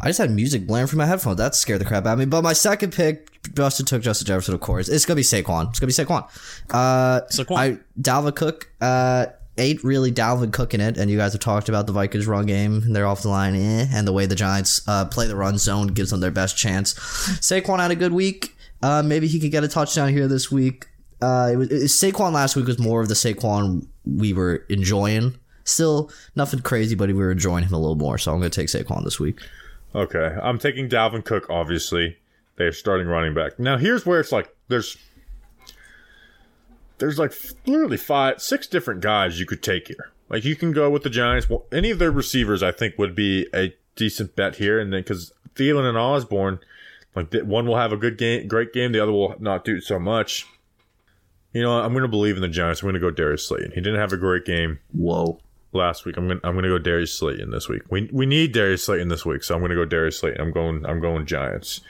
I just had music blaring from my headphones. That scared the crap out of me. But my second pick, Justin took Justin Jefferson, of course. It's going to be Saquon. Dalvin Cook ain't really Dalvin Cook in it. And you guys have talked about the Vikings' run game. And they're off the line. And the way the Giants play the run zone gives them their best chance. Saquon had a good week. Maybe he could get a touchdown here this week. Saquon last week was more of the Saquon we were enjoying. Still, nothing crazy, but we were enjoying him a little more. So I'm going to take Saquon this week. Okay, I'm taking Dalvin Cook, obviously. They're starting running back. Now, here's where it's like there's like literally 5-6 different guys you could take here. Like, you can go with the Giants. Well, any of their receivers, I think, would be a decent bet here. And then because Thielen and Osborne, Like, one will have a good game, great game. The other will not do so much. You know, I'm going to believe in the Giants. I'm going to go Darius Slayton. He didn't have a great game. Whoa. Last week. I'm going to go Darius Slayton this week. We need Darius Slayton this week, so I'm going to go Darius Slayton. I'm going Giants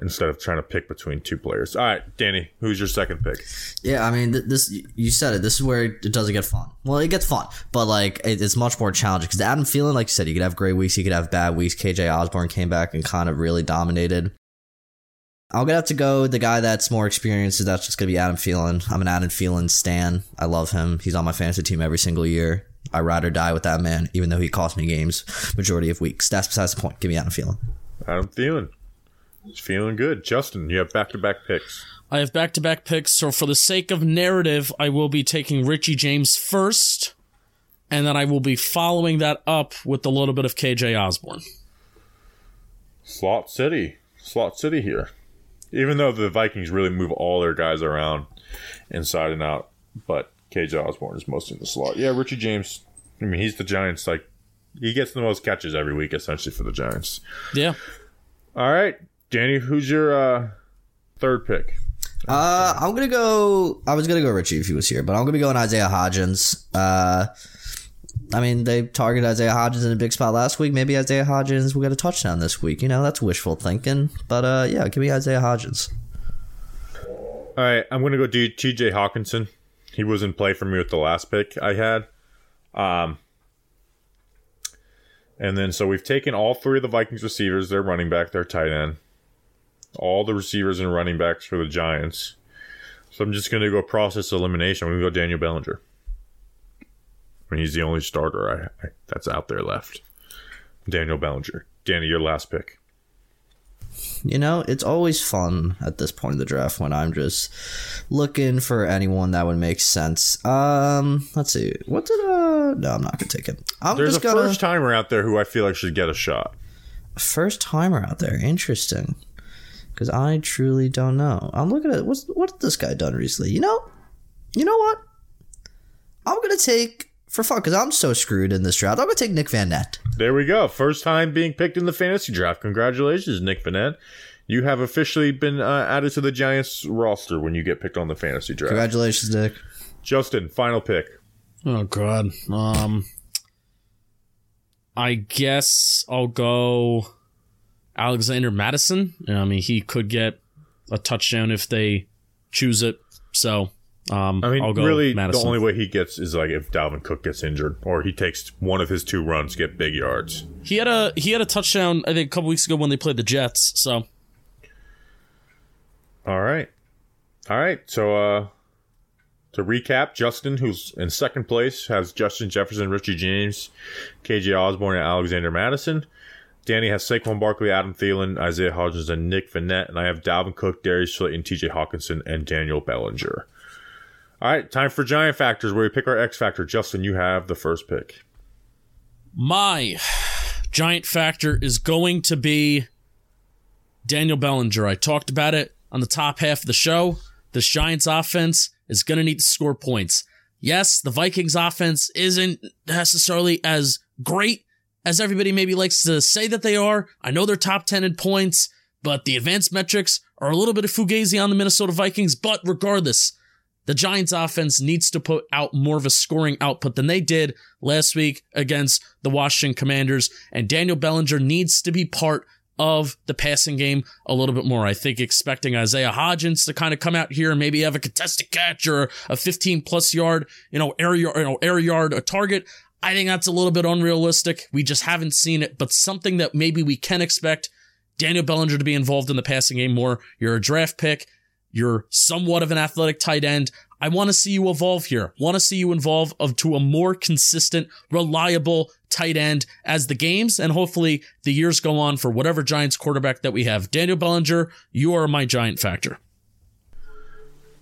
instead of trying to pick between two players. All right, Danny, who's your second pick? Yeah, I mean, this, you said it. This is where it doesn't get fun. Well, it gets fun, but like it's much more challenging because Adam Thielen, like you said, you could have great weeks, you could have bad weeks. KJ Osborne came back and kind of really dominated. I'm going to have to go with the guy that's more experienced. That's just going to be Adam Thielen. I'm an Adam Thielen stan. I love him. He's on my fantasy team every single year. I ride or die with that man, even though he cost me games majority of weeks. That's besides the point. Give me Adam Thielen. Adam Thielen. He's feeling good. Justin, you have back-to-back picks. I have back-to-back picks. So for the sake of narrative, I will be taking Richie James first, and then I will be following that up with a little bit of KJ Osborne. Slot City. Slot City here. Even though the Vikings really move all their guys around inside and out, but KJ Osborne is mostly in the slot. Yeah, Richie James, I mean, he's the Giants. Like, he gets the most catches every week, essentially, for the Giants. Yeah. All right, Danny, who's your third pick? I was going to go Richie if he was here, but I'm going to be going Isaiah Hodgins. I mean, they targeted Isaiah Hodgins in a big spot last week. Maybe Isaiah Hodgins will get a touchdown this week. You know, that's wishful thinking. But, yeah, give me Isaiah Hodgins. All right, I'm going to go do TJ Hawkinson. He was in play for me with the last pick I had. And then, so we've taken all three of the Vikings receivers, their running back, their tight end, all the receivers and running backs for the Giants. So I'm just going to go process elimination. I'm going to go Daniel Bellinger. I mean, he's the only starter that's out there left. Daniel Bellinger. Danny, your last pick. You know, it's always fun at this point in the draft when I'm just looking for anyone that would make sense. Let's see. What did No, I'm not going to take it. There's a first-timer out there who I feel like should get a shot. A first-timer out there. Interesting. Because I truly don't know. I'm looking at what's this guy done recently. You know what? I'm going to take... For fun, because I'm so screwed in this draft. I'm going to take Nick Vannett. There we go. First time being picked in the fantasy draft. Congratulations, Nick Vannett. You have officially been added to the Giants roster when you get picked on the fantasy draft. Congratulations, Nick. Justin, final pick. Oh, God. I guess I'll go Alexander Madison. I mean, he could get a touchdown if they choose it, so... I mean, really, Madison. The only way he gets is like if Dalvin Cook gets injured, or he takes one of his two runs to get big yards. He had a touchdown, I think, a couple weeks ago when they played the Jets. So, all right. So, to recap, Justin, who's in second place, has Justin Jefferson, Richie James, KJ Osborne, and Alexander Madison. Danny has Saquon Barkley, Adam Thielen, Isaiah Hodgins, and Nick Vannett, and I have Dalvin Cook, Darius Slayton, TJ Hawkinson, and Daniel Bellinger. All right, time for Giant Factors, where we pick our X Factor. Justin, you have the first pick. My Giant Factor is going to be Daniel Bellinger. I talked about it on the top half of the show. This Giants offense is going to need to score points. Yes, the Vikings offense isn't necessarily as great as everybody maybe likes to say that they are. I know they're top 10 in points, but the advanced metrics are a little bit of fugazi on the Minnesota Vikings. But regardless, the Giants offense needs to put out more of a scoring output than they did last week against the Washington Commanders. And Daniel Bellinger needs to be part of the passing game a little bit more. I think expecting Isaiah Hodgins to kind of come out here and maybe have a contested catch or a 15-plus yard, air yard, a target. I think that's a little bit unrealistic. We just haven't seen it, but something that maybe we can expect Daniel Bellinger to be involved in the passing game more. You're a draft pick. You're somewhat of an athletic tight end. I want to see you evolve here. Want to see you evolve to a more consistent, reliable tight end as the games and hopefully the years go on for whatever Giants quarterback that we have. Daniel Bellinger, you are my Giant Factor.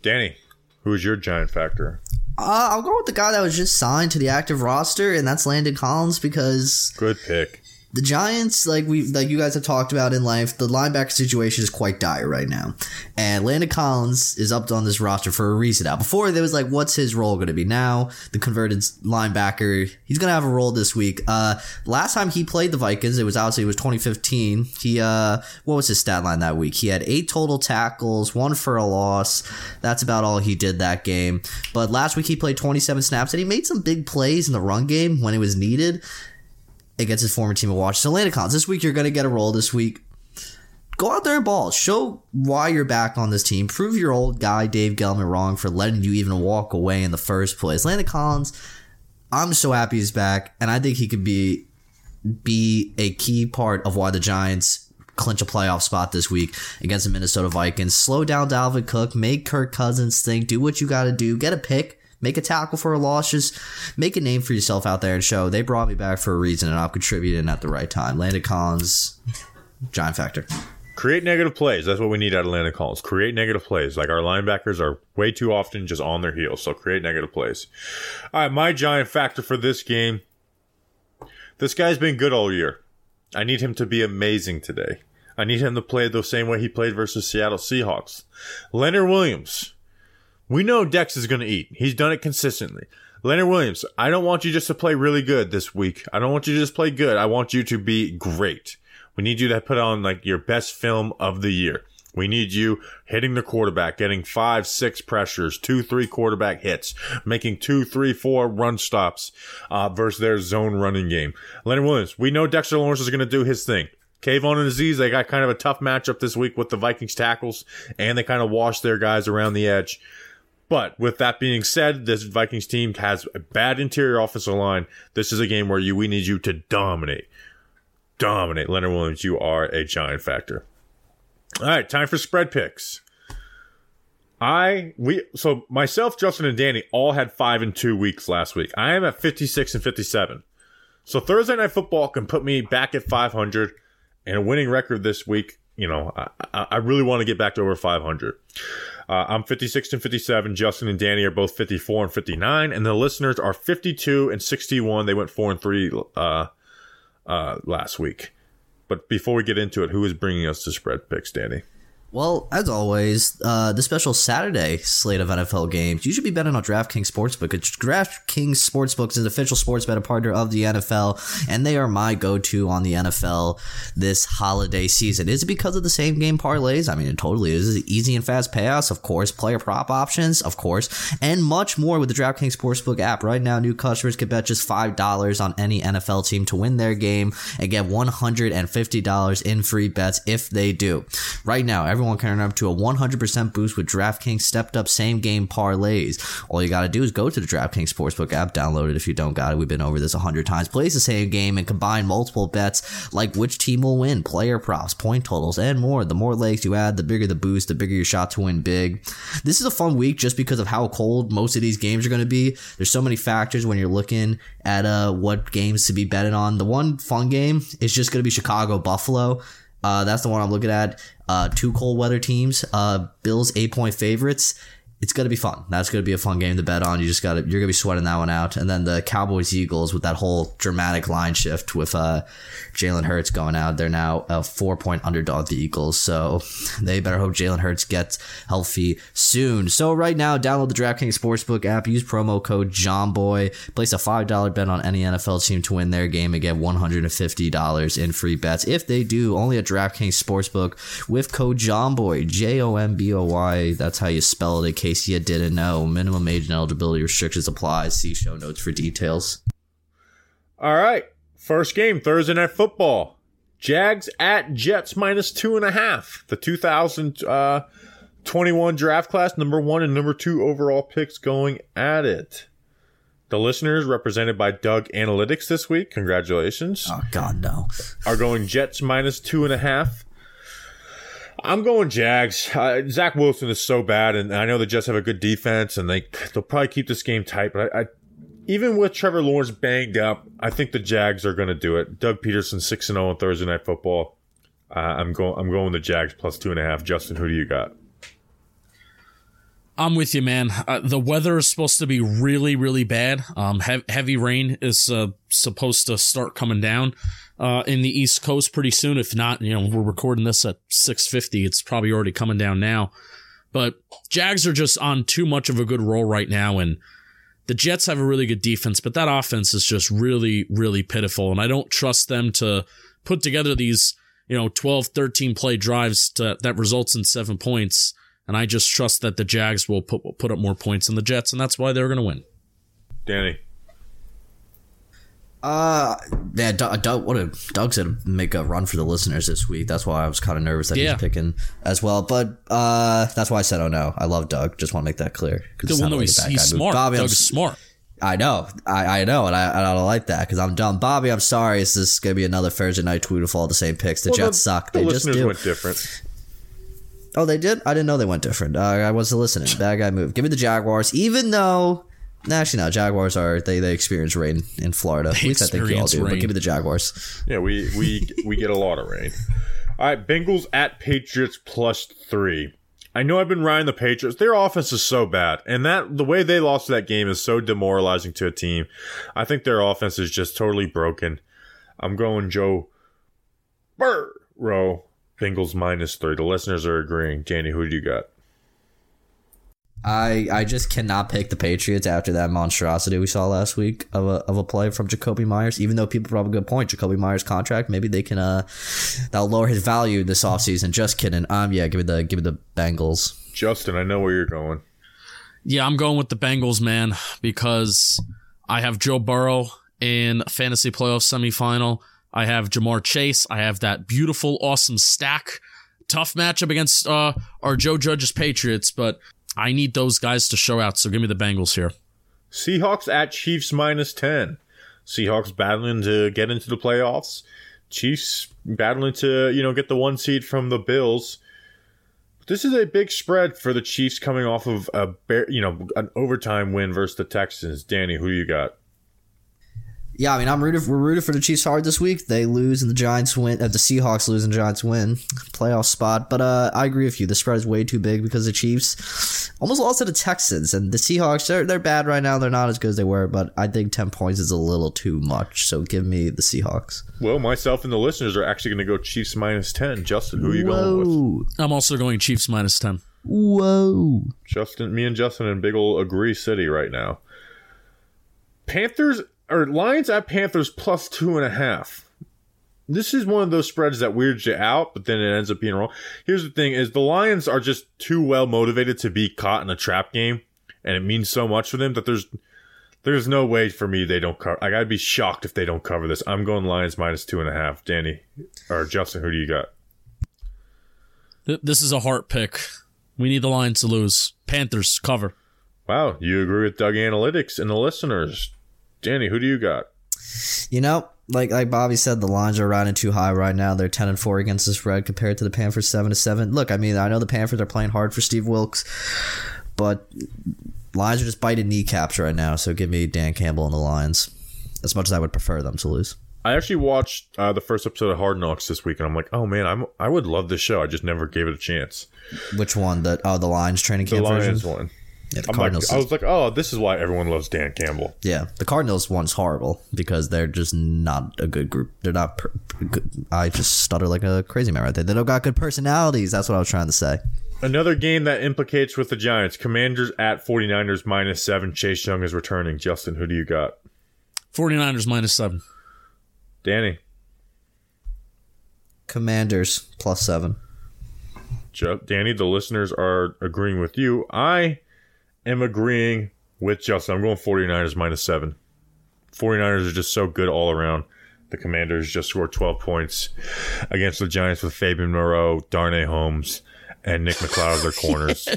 Danny, who is your Giant Factor? I'll go with the guy that was just signed to the active roster, and that's Landon Collins because... Good pick. The Giants, like you guys have talked about in life, the linebacker situation is quite dire right now. And Landon Collins is up on this roster for a reason now. Before, there was like, what's his role going to be now? The converted linebacker. He's going to have a role this week. Last time he played the Vikings, it was 2015. He, what was his stat line that week? He had 8 total tackles, 1 for a loss. That's about all he did that game. But last week he played 27 snaps, and he made some big plays in the run game when it was needed against his former team of Washington. Landon Collins, this week you're going to get a role this week. Go out there and ball. Show why you're back on this team. Prove your old guy Dave Gellman wrong for letting you even walk away in the first place. Landon Collins, I'm so happy he's back, and I think he could be a key part of why the Giants clinch a playoff spot this week against the Minnesota Vikings. Slow down Dalvin Cook. Make Kirk Cousins think. Do what you got to do. Get a pick. Make a tackle for a loss. Just make a name for yourself out there and show they brought me back for a reason and I'm contributing at the right time. Landon Collins, Giant factor. Create negative plays. That's what we need out of Landon Collins. Create negative plays. Like, our linebackers are way too often just on their heels, so create negative plays. All right, my Giant factor for this game. This guy's been good all year. I need him to be amazing today. I need him to play the same way he played versus Seattle Seahawks. Leonard Williams. We know Dex is going to eat. He's done it consistently. Leonard Williams, I don't want you just to play really good this week. I don't want you to just play good. I want you to be great. We need you to put on like your best film of the year. We need you hitting the quarterback, getting 5-6 pressures, 2-3 quarterback hits, making 2-3-4 run stops versus their zone running game. Leonard Williams, we know Dexter Lawrence is going to do his thing. Kayvon and Aziz, they got kind of a tough matchup this week with the Vikings tackles, and they kind of washed their guys around the edge. But with that being said, this Vikings team has a bad interior offensive line. This is a game where we need you to dominate. Dominate. Leonard Williams, you are a Giant factor. All right, time for spread picks. So myself, Justin, and Danny all had 5 and 2 weeks last week. I am at 56 and 57. So Thursday Night Football can put me back at 500 and a winning record this week. You know, I really want to get back to over 500. I'm 56 and 57. Justin and Danny are both 54 and 59. And the listeners are 52 and 61. They went 4-3 last week. But before we get into it, who is bringing us to spread picks, Danny? Well, as always, the special Saturday slate of NFL games. You should be betting on DraftKings Sportsbook. DraftKings Sportsbook is an official sports betting partner of the NFL, and they are my go-to on the NFL this holiday season. Is it because of the same game parlays? I mean, it totally is. Easy and fast payouts, of course. Player prop options, of course. And much more with the DraftKings Sportsbook app. Right now, new customers can bet just $5 on any NFL team to win their game and get $150 in free bets if they do. Right now, everyone can earn up to a 100% boost with DraftKings stepped-up same-game parlays. All you got to do is go to the DraftKings Sportsbook app, download it if you don't got it. We've been over this 100 times. Play the same game and combine multiple bets like which team will win, player props, point totals, and more. The more legs you add, the bigger the boost, the bigger your shot to win big. This is a fun week just because of how cold most of these games are going to be. There's so many factors when you're looking at what games to be betting on. The one fun game is just going to be Chicago-Buffalo. That's the one I'm looking at. Two cold weather teams. Bills 8-point favorites. It's gonna be fun. That's gonna be a fun game to bet on. You're gonna be sweating that one out. And then the Cowboys Eagles with that whole dramatic line shift with Jalen Hurts going out. They're now a 4-point underdog, the Eagles. So they better hope Jalen Hurts gets healthy soon. So right now, download the DraftKings Sportsbook app. Use promo code JOHNBOY. Place a $5 bet on any NFL team to win their game and get $150 in free bets if they do. Only at DraftKings Sportsbook with code JOHNBOY. JOMBOY. That's how you spell it. In case you didn't know, minimum age and eligibility restrictions apply. See show notes for details. All right. First game, Thursday Night Football. Jags at Jets -2.5. The 2021 draft class, number 1 and number 2 overall picks going at it. The listeners, represented by Doug Analytics this week, congratulations. Oh, God, no. Are going Jets -2.5. I'm going Jags. Zach Wilson is so bad, and I know the Jets have a good defense, and they'll probably keep this game tight. But I even with Trevor Lawrence banged up, I think the Jags are going to do it. Doug Peterson 6-0 on Thursday Night Football. I'm going the Jags +2.5. Justin, who do you got? I'm with you, man. The weather is supposed to be really, really bad. Heavy rain is supposed to start coming down. in the East Coast pretty soon. If not, you know, we're recording this at 6:50. It's probably already coming down now. But Jags are just on too much of a good roll right now, and the Jets have a really good defense, but that offense is just really, really pitiful, and I don't trust them to put together these, you know, 12, 13-play drives that results in 7 points, and I just trust that the Jags will put up more points than the Jets, and that's why they're going to win. Danny. Yeah, Doug's gonna make a run for the listeners this week. That's why I was kind of nervous that he's picking as well. But that's why I said, "Oh no, I love Doug." Just want to make that clear. Because he's smart. Bobby, Doug's smart. I know, and I don't like that because I'm dumb. Bobby, I'm sorry. Is this gonna be another Thursday night tweet with all the same picks? The Jets suck. They just do. Went different. Oh, they did. I didn't know they went different. I wasn't listening. Bad guy move. Give me the Jaguars, even though. Actually, no. Jaguars are they experience rain in Florida. At least I think you all do. Rain. But give me the Jaguars. Yeah, we get a lot of rain. All right, Bengals at Patriots +3. I know I've been riding the Patriots. Their offense is so bad, and the way they lost that game is so demoralizing to a team. I think their offense is just totally broken. I'm going Joe Burrow. Bengals -3. The listeners are agreeing. Danny, who do you got? I just cannot pick the Patriots after that monstrosity we saw last week of a play from Jacoby Myers, even though people probably have a good point. Jacoby Myers' contract, maybe they can that'll lower his value this offseason. Just kidding. Yeah, give me the Bengals. Justin, I know where you're going. Yeah, I'm going with the Bengals, man, because I have Joe Burrow in fantasy playoff semifinal. I have Jamar Chase. I have that beautiful, awesome stack. Tough matchup against our Joe Judge's Patriots, but I need those guys to show out, so give me the Bengals here. Seahawks at Chiefs -10. Seahawks battling to get into the playoffs. Chiefs battling to, you know, get the one seed from the Bills. This is a big spread for the Chiefs coming off of an overtime win versus the Texans. Danny, who do you got? Yeah, I mean, we're rooting for the Chiefs hard this week. They lose and the Giants win. The Seahawks lose and the Giants win. Playoff spot. But I agree with you. The spread is way too big because the Chiefs almost lost to the Texans. And the Seahawks, they're bad right now. They're not as good as they were. But I think 10 points is a little too much. So give me the Seahawks. Well, myself and the listeners are actually going to go Chiefs -10. Justin, who are you going with? I'm also going Chiefs -10. Whoa. Justin, me and Justin in big ol' agree city right now. Lions at Panthers +2.5. This is one of those spreads that weirds you out, but then it ends up being wrong. Here's the thing is the Lions are just too well motivated to be caught in a trap game, and it means so much for them that there's no way for me they don't cover. Like, I'd be shocked if they don't cover this. I'm going Lions -2.5. Danny, or Justin, who do you got? This is a heart pick. We need the Lions to lose. Panthers, cover. Wow, you agree with Doug Analytics and the listeners. Danny, who do you got? You know, like Bobby said, the Lions are riding too high right now. They're 10-4 against the spread compared to the Panthers 7-7. Look, I mean, I know the Panthers are playing hard for Steve Wilkes, but Lions are just biting kneecaps right now. So give me Dan Campbell and the Lions, as much as I would prefer them to lose. I actually watched the first episode of Hard Knocks this week, and I'm like, oh man, I would love this show. I just never gave it a chance. Which one? The Lions training camp version? The Lions one. Yeah, this is why everyone loves Dan Campbell. Yeah, the Cardinals one's horrible because they're just not a good group. They're not good. I just stutter like a crazy man right there. They don't got good personalities. That's what I was trying to say. Another game that implicates with the Giants. Commanders at 49ers -7. Chase Young is returning. Justin, who do you got? 49ers -7. Danny. Commanders +7. Danny, the listeners are agreeing with you. I'm agreeing with Justin. I'm going 49ers -7. 49ers are just so good all around. The Commanders just scored 12 points against the Giants with Fabian Moreau, Darnay Holmes, and Nick McLeod as their corners.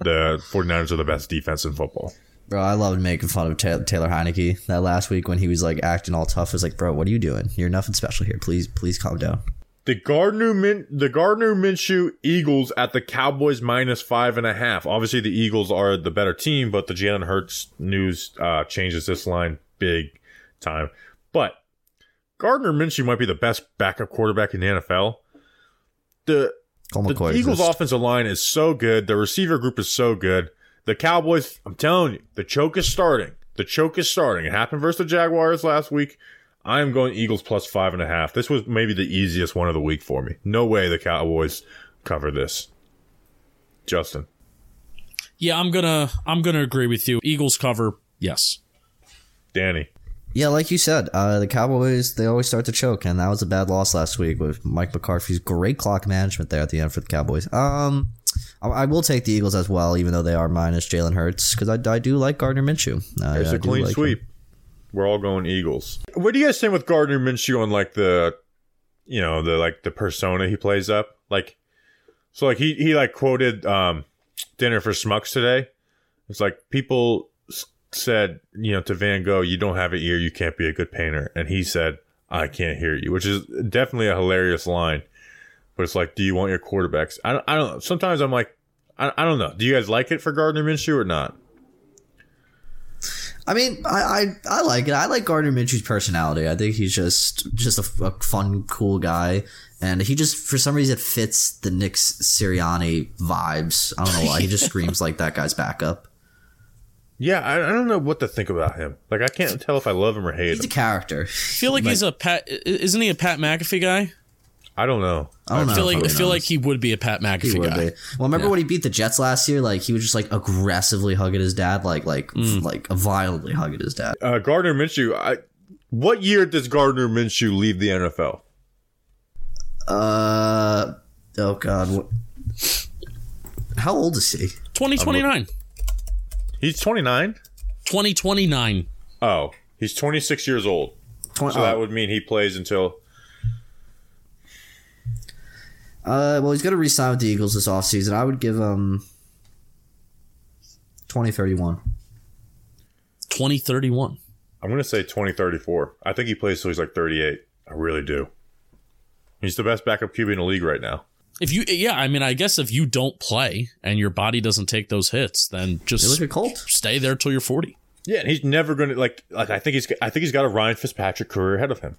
The 49ers are the best defense in football. Bro, I loved making fun of Taylor Heineke that last week when he was like acting all tough. I was like, bro, what are you doing? You're nothing special here. Please calm down. The Gardner Minshew Eagles at the Cowboys -5.5. Obviously, the Eagles are the better team, but the Jalen Hurts news changes this line big time. But Gardner Minshew might be the best backup quarterback in the NFL. The Eagles' offensive line is so good. The receiver group is so good. The Cowboys, I'm telling you, the choke is starting. It happened versus the Jaguars last week. I am going Eagles plus 5.5. This was maybe the easiest one of the week for me. No way the Cowboys cover this. Justin. Yeah, I'm gonna agree with you. Eagles cover, yes. Danny. Yeah, like you said, the Cowboys, they always start to choke, and that was a bad loss last week with Mike McCarthy's great clock management there at the end for the Cowboys. I will take the Eagles as well, even though they are minus Jalen Hurts, because I do like Gardner Minshew. It's a clean sweep. We're all going Eagles. What do you guys think with Gardner Minshew on the persona he plays up? He quoted Dinner for Schmucks today. It's like people said, to Van Gogh, you don't have an ear, you can't be a good painter. And he said, I can't hear you, which is definitely a hilarious line. But it's like, do you want your quarterbacks? I don't know. Sometimes I'm like, I don't know. Do you guys like it for Gardner Minshew or not? I mean, I like it. I like Gardner Minshew's personality. I think he's just a fun, cool guy. And he just, for some reason, fits the Nick's Sirianni vibes. I don't know why. He just screams like that guy's backup. Yeah, I don't know what to think about him. Like, I can't tell if I love him or hate him. He's a character. I feel like he's isn't he a Pat McAfee guy? I don't know. I feel like he would be a Pat McAfee guy. Well, remember when he beat the Jets last year? Like, he was just like aggressively hugging his dad, like violently hugging his dad. Gardner Minshew. What year does Gardner Minshew leave the NFL? Oh God, what? How old is he? 2029. He's 29. 2029. Oh, he's 26 years old. So that would mean he plays until. Well, he's going to re-sign with the Eagles this offseason. I would give him 2031. 2031. I'm going to say 2034. I think he plays till he's like 38. I really do. He's the best backup QB in the league right now. I guess if you don't play and your body doesn't take those hits, then just stay there till you're 40. Yeah, and he's never going to I think he's got a Ryan Fitzpatrick career ahead of him.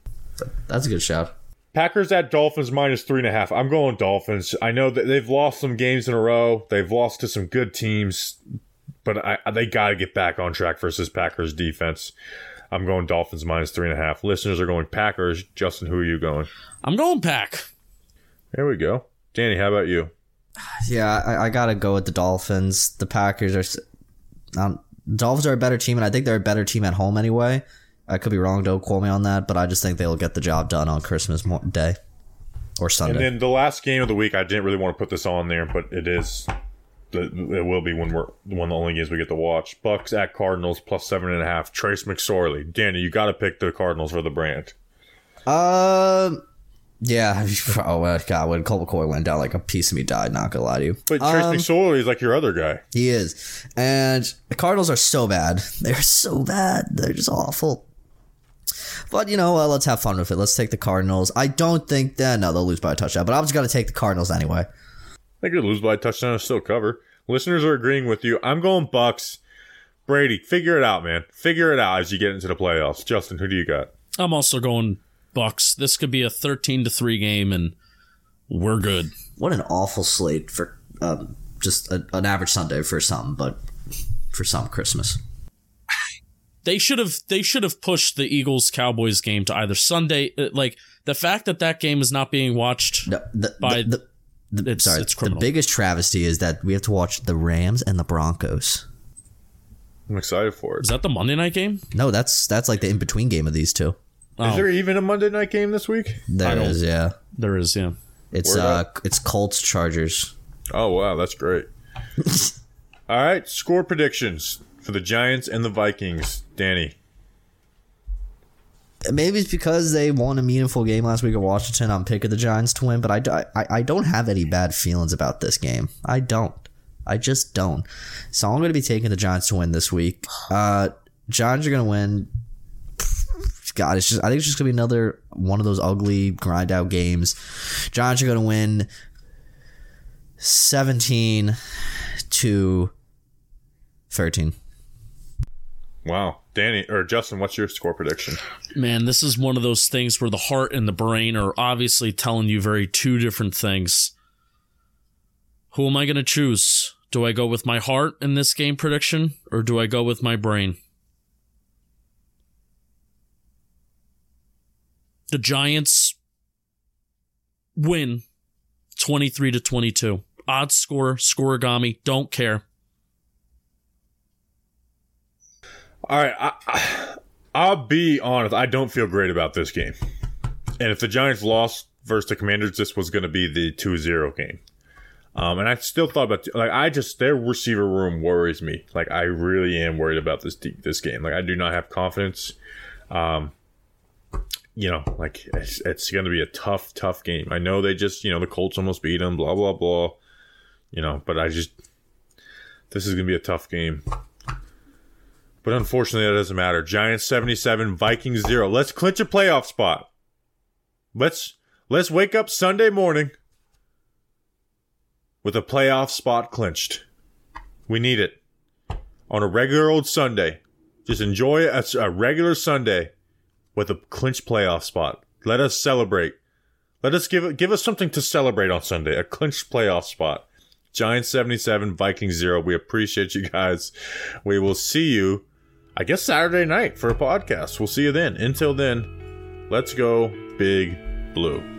That's a good shout. Packers at Dolphins minus 3.5. I'm going Dolphins. I know that they've lost some games in a row. They've lost to some good teams, but they got to get back on track versus Packers defense. I'm going Dolphins minus 3.5. Listeners are going Packers. Justin, who are you going? I'm going Pack. There we go. Danny, how about you? Yeah, I got to go with the Dolphins. The Packers are Dolphins are a better team, and I think they're a better team at home anyway. I could be wrong, don't quote me on that, but I just think they'll get the job done on Christmas Day or Sunday. And then the last game of the week, I didn't really want to put this on there, but it is. It will be one of the only games we get to watch. Bucks at Cardinals plus 7.5. Trace McSorley. Danny, you got to pick the Cardinals for the brand. Yeah. Oh, God, when Colt McCoy went down, like a piece of me died, not going to lie to you. But Trace McSorley is like your other guy. He is. And the Cardinals are so bad. They're so bad. They're just awful. But, let's have fun with it. Let's take the Cardinals. I don't think that – no, they'll lose by a touchdown. But I'm just going to take the Cardinals anyway. They could lose by a touchdown and still cover. Listeners are agreeing with you. I'm going Bucks. Brady, figure it out, man. Figure it out as you get into the playoffs. Justin, who do you got? I'm also going Bucks. This could be a 13-3 game, and we're good. What an awful slate for just an average Sunday for some, but for some Christmas. They should have pushed the Eagles-Cowboys game to either Sunday. Like, the fact that game is not being watched it's criminal. The biggest travesty is that we have to watch the Rams and the Broncos. I'm excited for it. Is that the Monday night game? No, that's like the in-between game of these two. Oh. Is there even a Monday night game this week? There is, yeah. It's Colts-Chargers. Oh, wow, that's great. All right, score predictions. For the Giants and the Vikings, Danny. Maybe it's because they won a meaningful game last week in Washington. I'm picking the Giants to win, but I don't have any bad feelings about this game. I don't. I just don't. So I'm going to be taking the Giants to win this week. Giants are going to win. God, I think it's just going to be another one of those ugly grind-out games. Giants are going to win 17-13. Wow. Danny or Justin, what's your score prediction? Man, this is one of those things where the heart and the brain are obviously telling you two different things. Who am I going to choose? Do I go with my heart in this game prediction or do I go with my brain? The Giants win 23-22. Odds scorer, scorigami, don't care. All right, I'll be honest. I don't feel great about this game. And if the Giants lost versus the Commanders, this was going to be the 2-0 game. And I still thought about their receiver room worries me. Like, I really am worried about this game. Like, I do not have confidence. It's going to be a tough game. I know they just, the Colts almost beat them, blah, blah, blah. But this is going to be a tough game. But unfortunately, that doesn't matter. Giants 77, Vikings 0. Let's clinch a playoff spot. Let's wake up Sunday morning with a playoff spot clinched. We need it. On a regular old Sunday. Just enjoy a regular Sunday with a clinched playoff spot. Let us celebrate. Let us give us something to celebrate on Sunday. A clinched playoff spot. Giants 77, Vikings 0. We appreciate you guys. We will see you, I guess, Saturday night for a podcast. We'll see you then. Until then, let's go Big Blue.